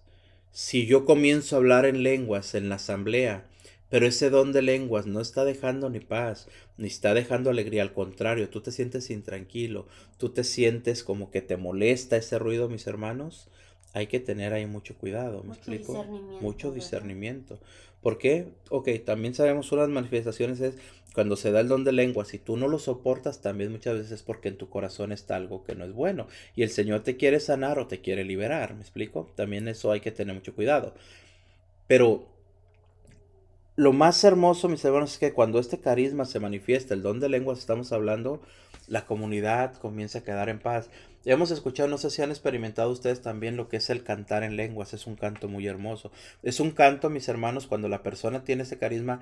si yo comienzo a hablar en lenguas en la asamblea, Pero ese don de lenguas no está dejando ni paz, ni está dejando alegría. Al contrario, tú te sientes intranquilo, tú te sientes como que te molesta ese ruido, mis hermanos. Hay que tener ahí mucho cuidado, ¿me mucho explico? Discernimiento, mucho discernimiento. ¿Por qué? Ok, también sabemos unas manifestaciones es cuando se da el don de lenguas, si tú no lo soportas, también muchas veces es porque en tu corazón está algo que no es bueno. Y el Señor te quiere sanar o te quiere liberar, ¿me explico? También eso hay que tener mucho cuidado. Pero lo más hermoso, mis hermanos, es que cuando este carisma se manifiesta, el don de lenguas, estamos hablando, la comunidad comienza a quedar en paz. Ya hemos escuchado, no sé si han experimentado ustedes también lo que es el cantar en lenguas. Es un canto muy hermoso. Es un canto, mis hermanos, cuando la persona tiene ese carisma,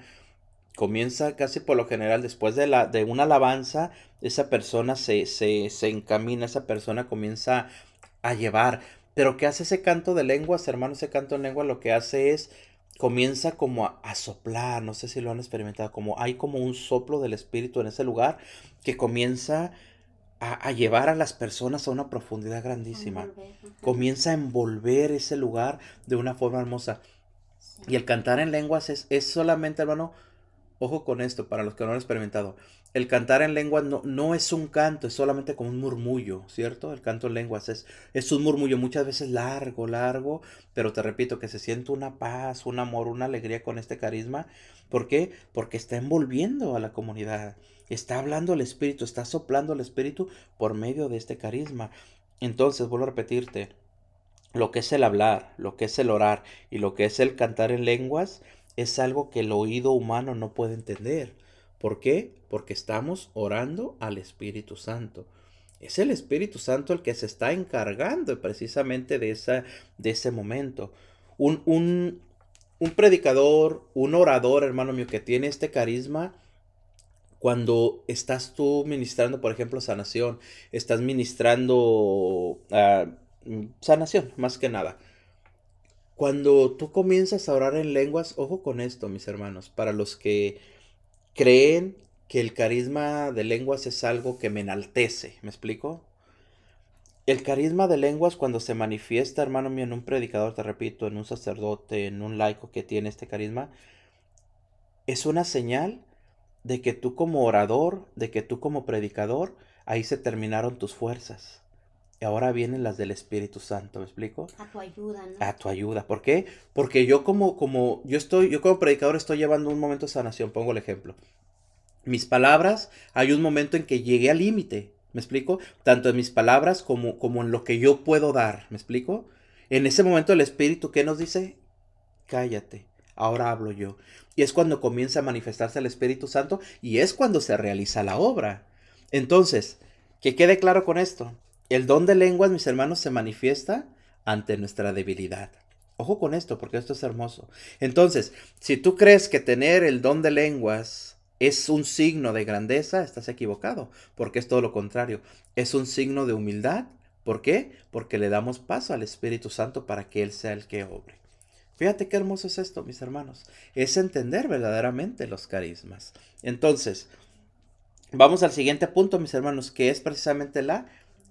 comienza casi por lo general, después de, la, de una alabanza, esa persona se, se, se encamina, esa persona comienza a llevar. Pero ¿qué hace ese canto de lenguas, hermanos? Ese canto en lenguas lo que hace es... comienza como a, a soplar, no sé si lo han experimentado, como hay como un soplo del Espíritu en ese lugar que comienza a, a llevar a las personas a una profundidad grandísima. Envolver, uh-huh. Comienza a envolver ese lugar de una forma hermosa. Sí. Y el cantar en lenguas es, es solamente, hermano, ojo con esto, para los que no lo han experimentado, el cantar en lenguas no, no es un canto, es solamente como un murmullo, ¿cierto? El canto en lenguas es, es un murmullo, muchas veces largo, largo, pero te repito que se siente una paz, un amor, una alegría con este carisma. ¿Por qué? Porque está envolviendo a la comunidad, está hablando el Espíritu, está soplando el Espíritu por medio de este carisma. Entonces, vuelvo a repetirte, lo que es el hablar, lo que es el orar y lo que es el cantar en lenguas es algo que el oído humano no puede entender. ¿Por qué? Porque estamos orando al Espíritu Santo. Es el Espíritu Santo el que se está encargando precisamente de, esa, de ese momento. Un, un, un predicador, un orador, hermano mío, que tiene este carisma, cuando estás tú ministrando, por ejemplo, sanación, estás ministrando uh, sanación, más que nada. Cuando tú comienzas a orar en lenguas, ojo con esto, mis hermanos, para los que creen que el carisma de lenguas es algo que me enaltece, ¿me explico? El carisma de lenguas cuando se manifiesta, hermano mío, en un predicador, te repito, en un sacerdote, en un laico que tiene este carisma, es una señal de que tú como orador, de que tú como predicador, ahí se terminaron tus fuerzas. Y ahora vienen las del Espíritu Santo, ¿me explico? A tu ayuda, ¿no? A tu ayuda. ¿Por qué? Porque yo como, como, yo estoy, yo como predicador estoy llevando un momento de sanación, pongo el ejemplo. Mis palabras, hay un momento en que llegué al límite, ¿me explico? Tanto en mis palabras como, como en lo que yo puedo dar, ¿me explico? En ese momento el Espíritu, ¿qué nos dice? Cállate, ahora hablo yo. Y es cuando comienza a manifestarse el Espíritu Santo y es cuando se realiza la obra. Entonces, que quede claro con esto. El don de lenguas, mis hermanos, se manifiesta ante nuestra debilidad. Ojo con esto, porque esto es hermoso. Entonces, si tú crees que tener el don de lenguas es un signo de grandeza, estás equivocado, porque es todo lo contrario. Es un signo de humildad. ¿Por qué? Porque le damos paso al Espíritu Santo para que Él sea el que obre. Fíjate qué hermoso es esto, mis hermanos. Es entender verdaderamente los carismas. Entonces, vamos al siguiente punto, mis hermanos, que es precisamente la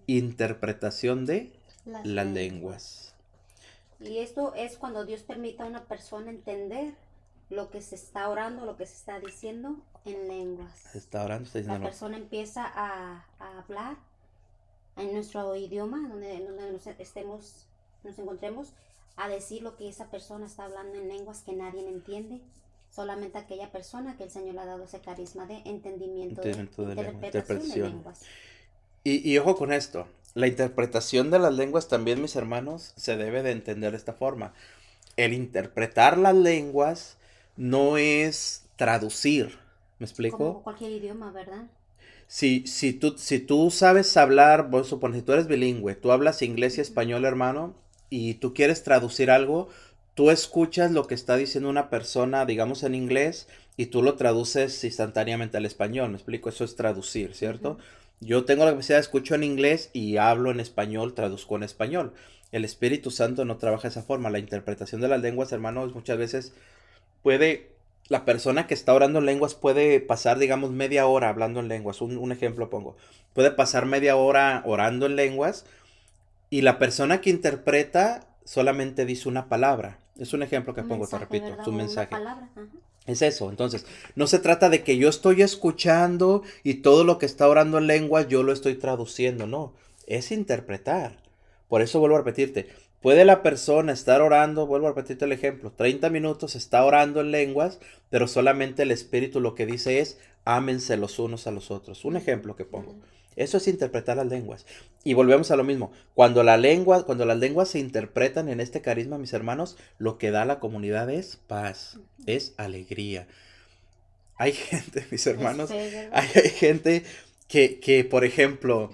interpretación de las, las lenguas. lenguas. Y esto es cuando Dios permite a una persona entender lo que se está orando, lo que se está diciendo en lenguas. Se está orando, está diciendo. La no. persona empieza a, a hablar en nuestro idioma, donde, donde nos estemos, nos encontremos, a decir lo que esa persona está hablando en lenguas que nadie entiende. Solamente aquella persona que el Señor le ha dado ese carisma de entendimiento, entendimiento de, de, de interpretación lengua. de lenguas. Y, y ojo con esto, la interpretación de las lenguas también, mis hermanos, se debe de entender de esta forma. El interpretar las lenguas no es traducir, ¿me explico? Como cualquier idioma, ¿verdad? Si, si, tú, si tú sabes hablar, vos supones, si tú eres bilingüe, tú hablas inglés y español, hermano, y tú quieres traducir algo, tú escuchas lo que está diciendo una persona, digamos en inglés, y tú lo traduces instantáneamente al español, ¿me explico? Eso es traducir, ¿cierto? Uh-huh. Yo tengo la capacidad, escucho en inglés y hablo en español, traduzco en español. El Espíritu Santo no trabaja de esa forma. La interpretación de las lenguas, hermanos, muchas veces puede... La persona que está orando en lenguas puede pasar, digamos, media hora hablando en lenguas. Un, un ejemplo pongo. Puede pasar media hora orando en lenguas y la persona que interpreta solamente dice una palabra. Es un ejemplo que un pongo, mensaje, te repito, es un mensaje. Palabra. Es eso. Entonces, no se trata de que yo estoy escuchando y todo lo que está orando en lenguas yo lo estoy traduciendo, no. Es interpretar. Por eso vuelvo a repetirte, puede la persona estar orando, vuelvo a repetirte el ejemplo, treinta minutos está orando en lenguas, pero solamente el Espíritu lo que dice es, ámense los unos a los otros. Un ejemplo que pongo. Eso es interpretar las lenguas. Y volvemos a lo mismo. Cuando, la lengua, cuando las lenguas se interpretan en este carisma, mis hermanos, lo que da a la comunidad es paz, es alegría. Hay gente, mis hermanos, hay, hay gente que, que, por ejemplo,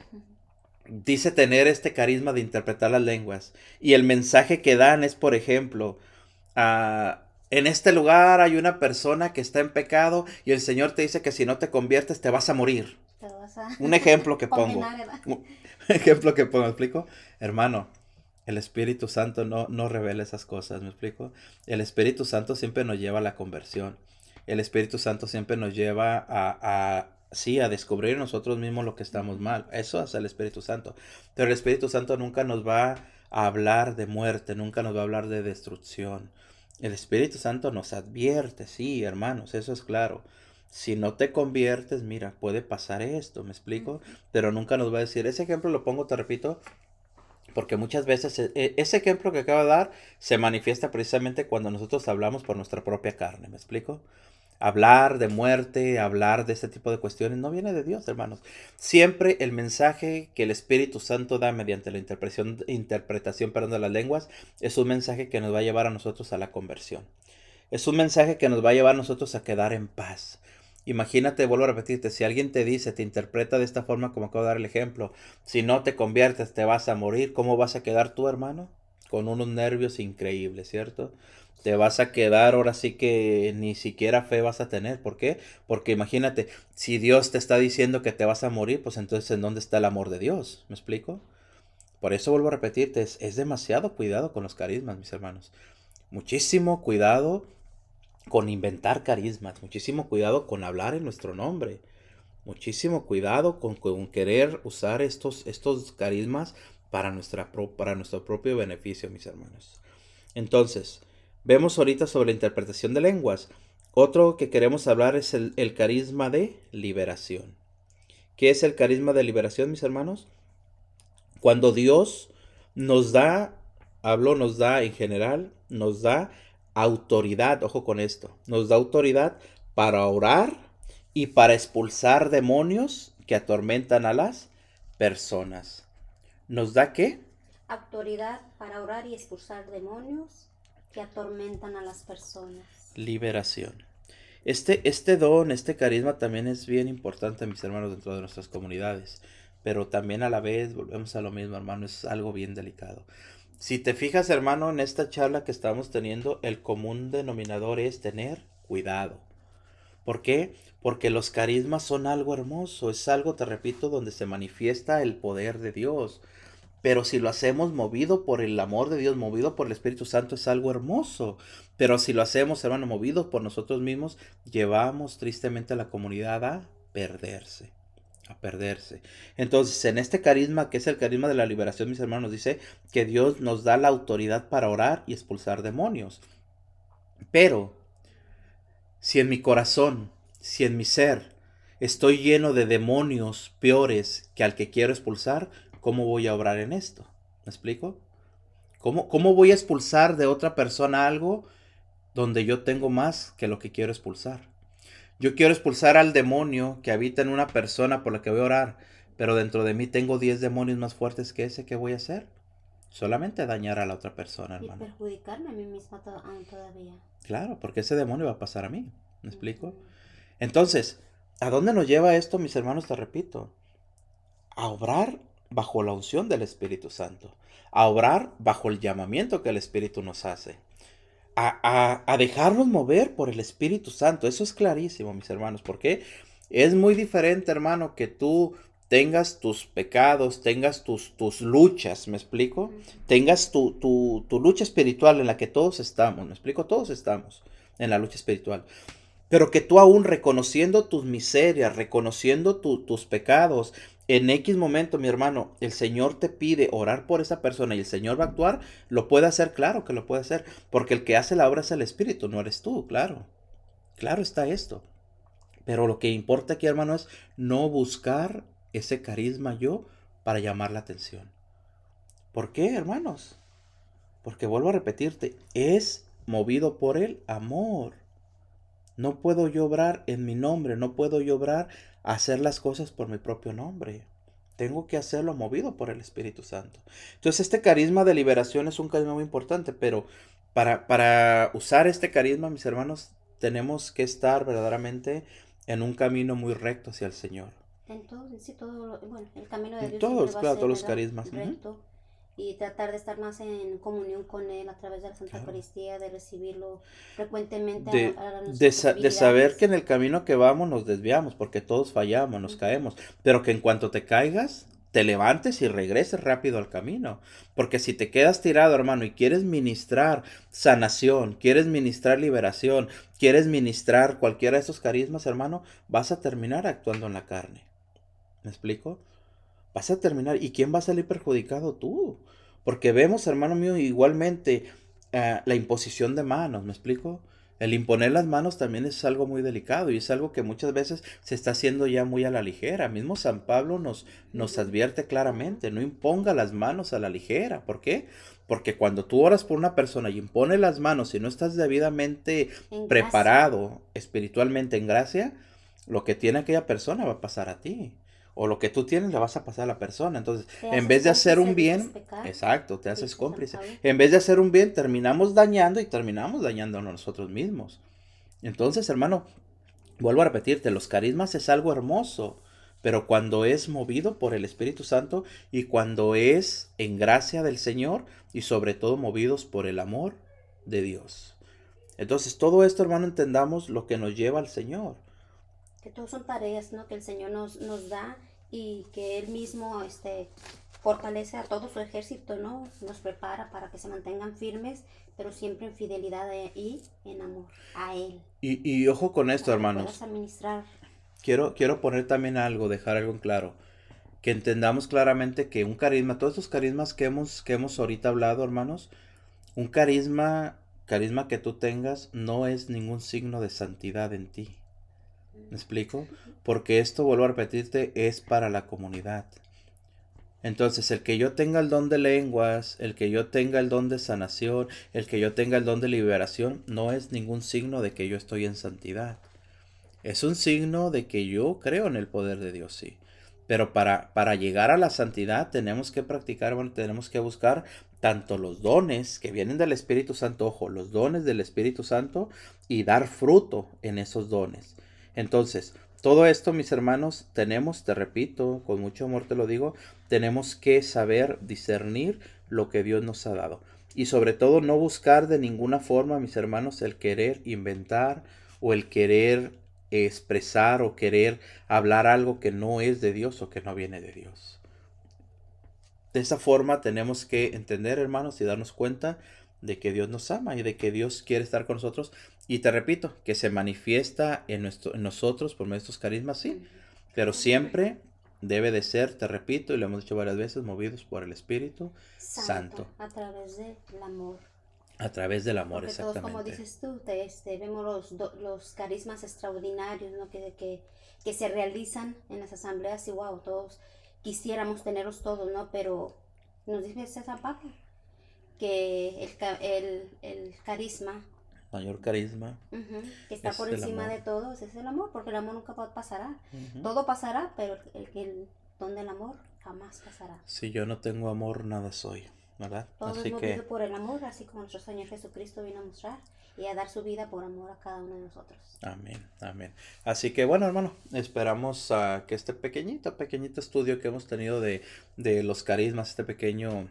dice tener este carisma de interpretar las lenguas. Y el mensaje que dan es, por ejemplo, a... Uh, en este lugar hay una persona que está en pecado y el Señor te dice que si no te conviertes te vas a morir. Te vas a... Un ejemplo que pongo. Un ejemplo que pongo, ¿me explico? Hermano, el Espíritu Santo no, no revela esas cosas, ¿me explico? El Espíritu Santo siempre nos lleva a la conversión. El Espíritu Santo siempre nos lleva a, a sí, a descubrir nosotros mismos lo que estamos mal. Eso hace el Espíritu Santo. Pero el Espíritu Santo nunca nos va a hablar de muerte, nunca nos va a hablar de destrucción. El Espíritu Santo nos advierte, sí, hermanos, eso es claro. Si no te conviertes, mira, puede pasar esto, ¿me explico? Pero nunca nos va a decir, ese ejemplo lo pongo, te repito, porque muchas veces ese ejemplo que acabo de dar se manifiesta precisamente cuando nosotros hablamos por nuestra propia carne, ¿me explico? Hablar de muerte, hablar de este tipo de cuestiones, no viene de Dios, hermanos. Siempre el mensaje que el Espíritu Santo da mediante la interpretación, interpretación perdón, de las lenguas es un mensaje que nos va a llevar a nosotros a la conversión. Es un mensaje que nos va a llevar a nosotros a quedar en paz. Imagínate, vuelvo a repetirte, si alguien te dice, te interpreta de esta forma como acabo de dar el ejemplo, si no te conviertes te vas a morir, ¿cómo vas a quedar tú, hermano? Con unos nervios increíbles, ¿cierto? Te vas a quedar, ahora sí que ni siquiera fe vas a tener. ¿Por qué? Porque imagínate, si Dios te está diciendo que te vas a morir, pues entonces ¿en dónde está el amor de Dios? ¿Me explico? Por eso vuelvo a repetirte, es, es demasiado cuidado con los carismas, mis hermanos. Muchísimo cuidado con inventar carismas, muchísimo cuidado con hablar en nuestro nombre. Muchísimo cuidado con, con querer usar estos, estos carismas para, nuestra pro, para nuestro propio beneficio, mis hermanos. Entonces, vemos ahorita sobre la interpretación de lenguas. Otro que queremos hablar es el, el carisma de liberación. ¿Qué es el carisma de liberación, mis hermanos? Cuando Dios nos da, hablo, nos da en general, nos da autoridad, ojo con esto, nos da autoridad para orar y para expulsar demonios que atormentan a las personas. ¿Nos da qué? Autoridad para orar y expulsar demonios que atormentan a las personas. Liberación. Este, este don, este carisma también es bien importante, mis hermanos, dentro de nuestras comunidades. Pero también a la vez, volvemos a lo mismo, hermano, es algo bien delicado. Si te fijas, hermano, en esta charla que estamos teniendo, el común denominador es tener cuidado. ¿Por qué? Porque los carismas son algo hermoso, es algo, te repito, donde se manifiesta el poder de Dios. Pero si lo hacemos movido por el amor de Dios, movido por el Espíritu Santo, es algo hermoso. Pero si lo hacemos, hermano, movidos por nosotros mismos, llevamos tristemente a la comunidad a perderse, a perderse. Entonces, en este carisma, que es el carisma de la liberación, mis hermanos, dice que Dios nos da la autoridad para orar y expulsar demonios. Pero, si en mi corazón, si en mi ser, estoy lleno de demonios peores que al que quiero expulsar, ¿cómo voy a obrar en esto? ¿Me explico? ¿Cómo, ¿Cómo voy a expulsar de otra persona algo donde yo tengo más que lo que quiero expulsar? Yo quiero expulsar al demonio que habita en una persona por la que voy a orar, pero dentro de mí tengo diez demonios más fuertes que ese, ¿qué voy a hacer? Solamente dañar a la otra persona, hermano. Y perjudicarme a mí misma to- aún todavía. Claro, porque ese demonio va a pasar a mí, ¿me explico? Entonces, ¿a dónde nos lleva esto, mis hermanos? Te repito, a obrar bajo la unción del Espíritu Santo, a obrar bajo el llamamiento que el Espíritu nos hace, a, a, a dejarnos mover por el Espíritu Santo. Eso es clarísimo, mis hermanos, porque es muy diferente, hermano, que tú tengas tus pecados, tengas tus, tus luchas, ¿me explico? Tengas tu, tu, tu lucha espiritual en la que todos estamos, ¿me explico? Todos estamos en la lucha espiritual. Pero que tú aún reconociendo tus miserias, reconociendo tu, tus pecados, en X momento, mi hermano, el Señor te pide orar por esa persona y el Señor va a actuar, lo puede hacer, claro que lo puede hacer, porque el que hace la obra es el Espíritu, no eres tú, claro. Claro está esto. Pero lo que importa aquí, hermano, es no buscar ese carisma yo para llamar la atención. ¿Por qué, hermanos? Porque vuelvo a repetirte, es movido por el amor. No puedo yo obrar en mi nombre, no puedo yo obrar hacer las cosas por mi propio nombre. Tengo que hacerlo movido por el Espíritu Santo. Entonces este carisma de liberación es un carisma muy importante, pero para, para usar este carisma, mis hermanos, tenemos que estar verdaderamente en un camino muy recto hacia el Señor. Entonces, sí, todo, bueno, el camino de Dios. Todos, claro, va a ser, todos los carismas. Recto, uh-huh. Y tratar de estar más en comunión con Él a través de la Santa Eucaristía, claro. De recibirlo frecuentemente. De, a, a de, sa- de saber que en el camino que vamos nos desviamos, porque todos fallamos, nos uh-huh. caemos. Pero que en cuanto te caigas, te levantes y regreses rápido al camino. Porque si te quedas tirado, hermano, y quieres ministrar sanación, quieres ministrar liberación, quieres ministrar cualquiera de esos carismas, hermano, vas a terminar actuando en la carne. ¿Me explico? Vas a terminar. ¿Y quién va a salir perjudicado? Tú. Porque vemos, hermano mío, igualmente uh, la imposición de manos, ¿me explico? El imponer las manos también es algo muy delicado y es algo que muchas veces se está haciendo ya muy a la ligera. Mismo San Pablo nos, nos advierte claramente, no imponga las manos a la ligera. ¿Por qué? Porque cuando tú oras por una persona y impones las manos y no estás debidamente preparado espiritualmente en gracia, lo que tiene aquella persona va a pasar a ti. O lo que tú tienes le vas a pasar a la persona. Entonces, en vez de hacer un bien, exacto, te haces cómplice. En vez de hacer un bien, terminamos dañando y terminamos dañándonos nosotros mismos. Entonces, hermano, vuelvo a repetirte, los carismas es algo hermoso, pero cuando es movido por el Espíritu Santo y cuando es en gracia del Señor y sobre todo movidos por el amor de Dios. Entonces, todo esto, hermano, entendamos lo que nos lleva al Señor. Que todos son tareas, ¿no?, que el Señor nos, nos da y que Él mismo este, fortalece a todo su ejército, ¿no? Nos prepara para que se mantengan firmes, pero siempre en fidelidad y en amor a Él. Y, y ojo con esto, para hermanos. Administrar. Quiero, quiero poner también algo, dejar algo en claro. Que entendamos claramente que un carisma, todos estos carismas que hemos, que hemos ahorita hablado, hermanos, un carisma, carisma que tú tengas no es ningún signo de santidad en ti. ¿Me explico? Porque esto, vuelvo a repetirte, es para la comunidad. Entonces, el que yo tenga el don de lenguas, el que yo tenga el don de sanación, el que yo tenga el don de liberación, no es ningún signo de que yo estoy en santidad. Es un signo de que yo creo en el poder de Dios, sí. Pero para, para llegar a la santidad tenemos que practicar, bueno, tenemos que buscar tanto los dones que vienen del Espíritu Santo, ojo, los dones del Espíritu Santo y dar fruto en esos dones. Entonces, todo esto, mis hermanos, tenemos, te repito, con mucho amor te lo digo, tenemos que saber discernir lo que Dios nos ha dado. Y sobre todo, no buscar de ninguna forma, mis hermanos, el querer inventar o el querer expresar o querer hablar algo que no es de Dios o que no viene de Dios. De esa forma tenemos que entender, hermanos, y darnos cuenta de que Dios nos ama y de que Dios quiere estar con nosotros. Y te repito, que se manifiesta en, nuestro, en nosotros por medio de estos carismas, sí. Pero siempre debe de ser, te repito, y lo hemos dicho varias veces, movidos por el Espíritu Santo. Santo. A través del amor. A través del amor, porque exactamente. Todos, como dices tú, te, este, vemos los, do, los carismas extraordinarios, ¿no? que, que, que se realizan en las asambleas y wow, todos quisiéramos tenerlos todos, ¿no? Pero nos dice San Pablo que el, el, el carisma... mayor carisma uh-huh. que está es por encima de todos es el amor, porque el amor nunca pasará. Uh-huh. Todo pasará, pero el, el don del amor jamás pasará. Si yo no tengo amor, nada soy, ¿verdad? Todo así es movido que... por el amor, así como nuestro Señor Jesucristo vino a mostrar y a dar su vida por amor a cada uno de nosotros. Amén, amén. Así que bueno, hermano, esperamos uh, que este pequeñito, pequeñito estudio que hemos tenido de, de los carismas, este pequeño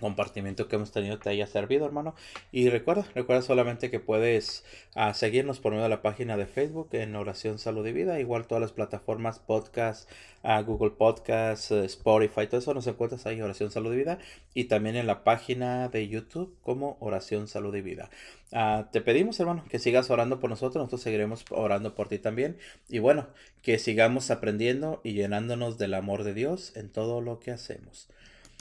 compartimiento que hemos tenido te haya servido, hermano. Y recuerda, recuerda solamente que puedes uh, seguirnos por medio de la página de Facebook en Oración Salud y Vida, igual todas las plataformas, podcast, uh, Google Podcast, uh, Spotify, todo eso nos encuentras ahí, Oración Salud y Vida, y también en la página de YouTube como Oración Salud y Vida. Uh, te pedimos, hermano, que sigas orando por nosotros, nosotros seguiremos orando por ti también, y bueno, que sigamos aprendiendo y llenándonos del amor de Dios en todo lo que hacemos.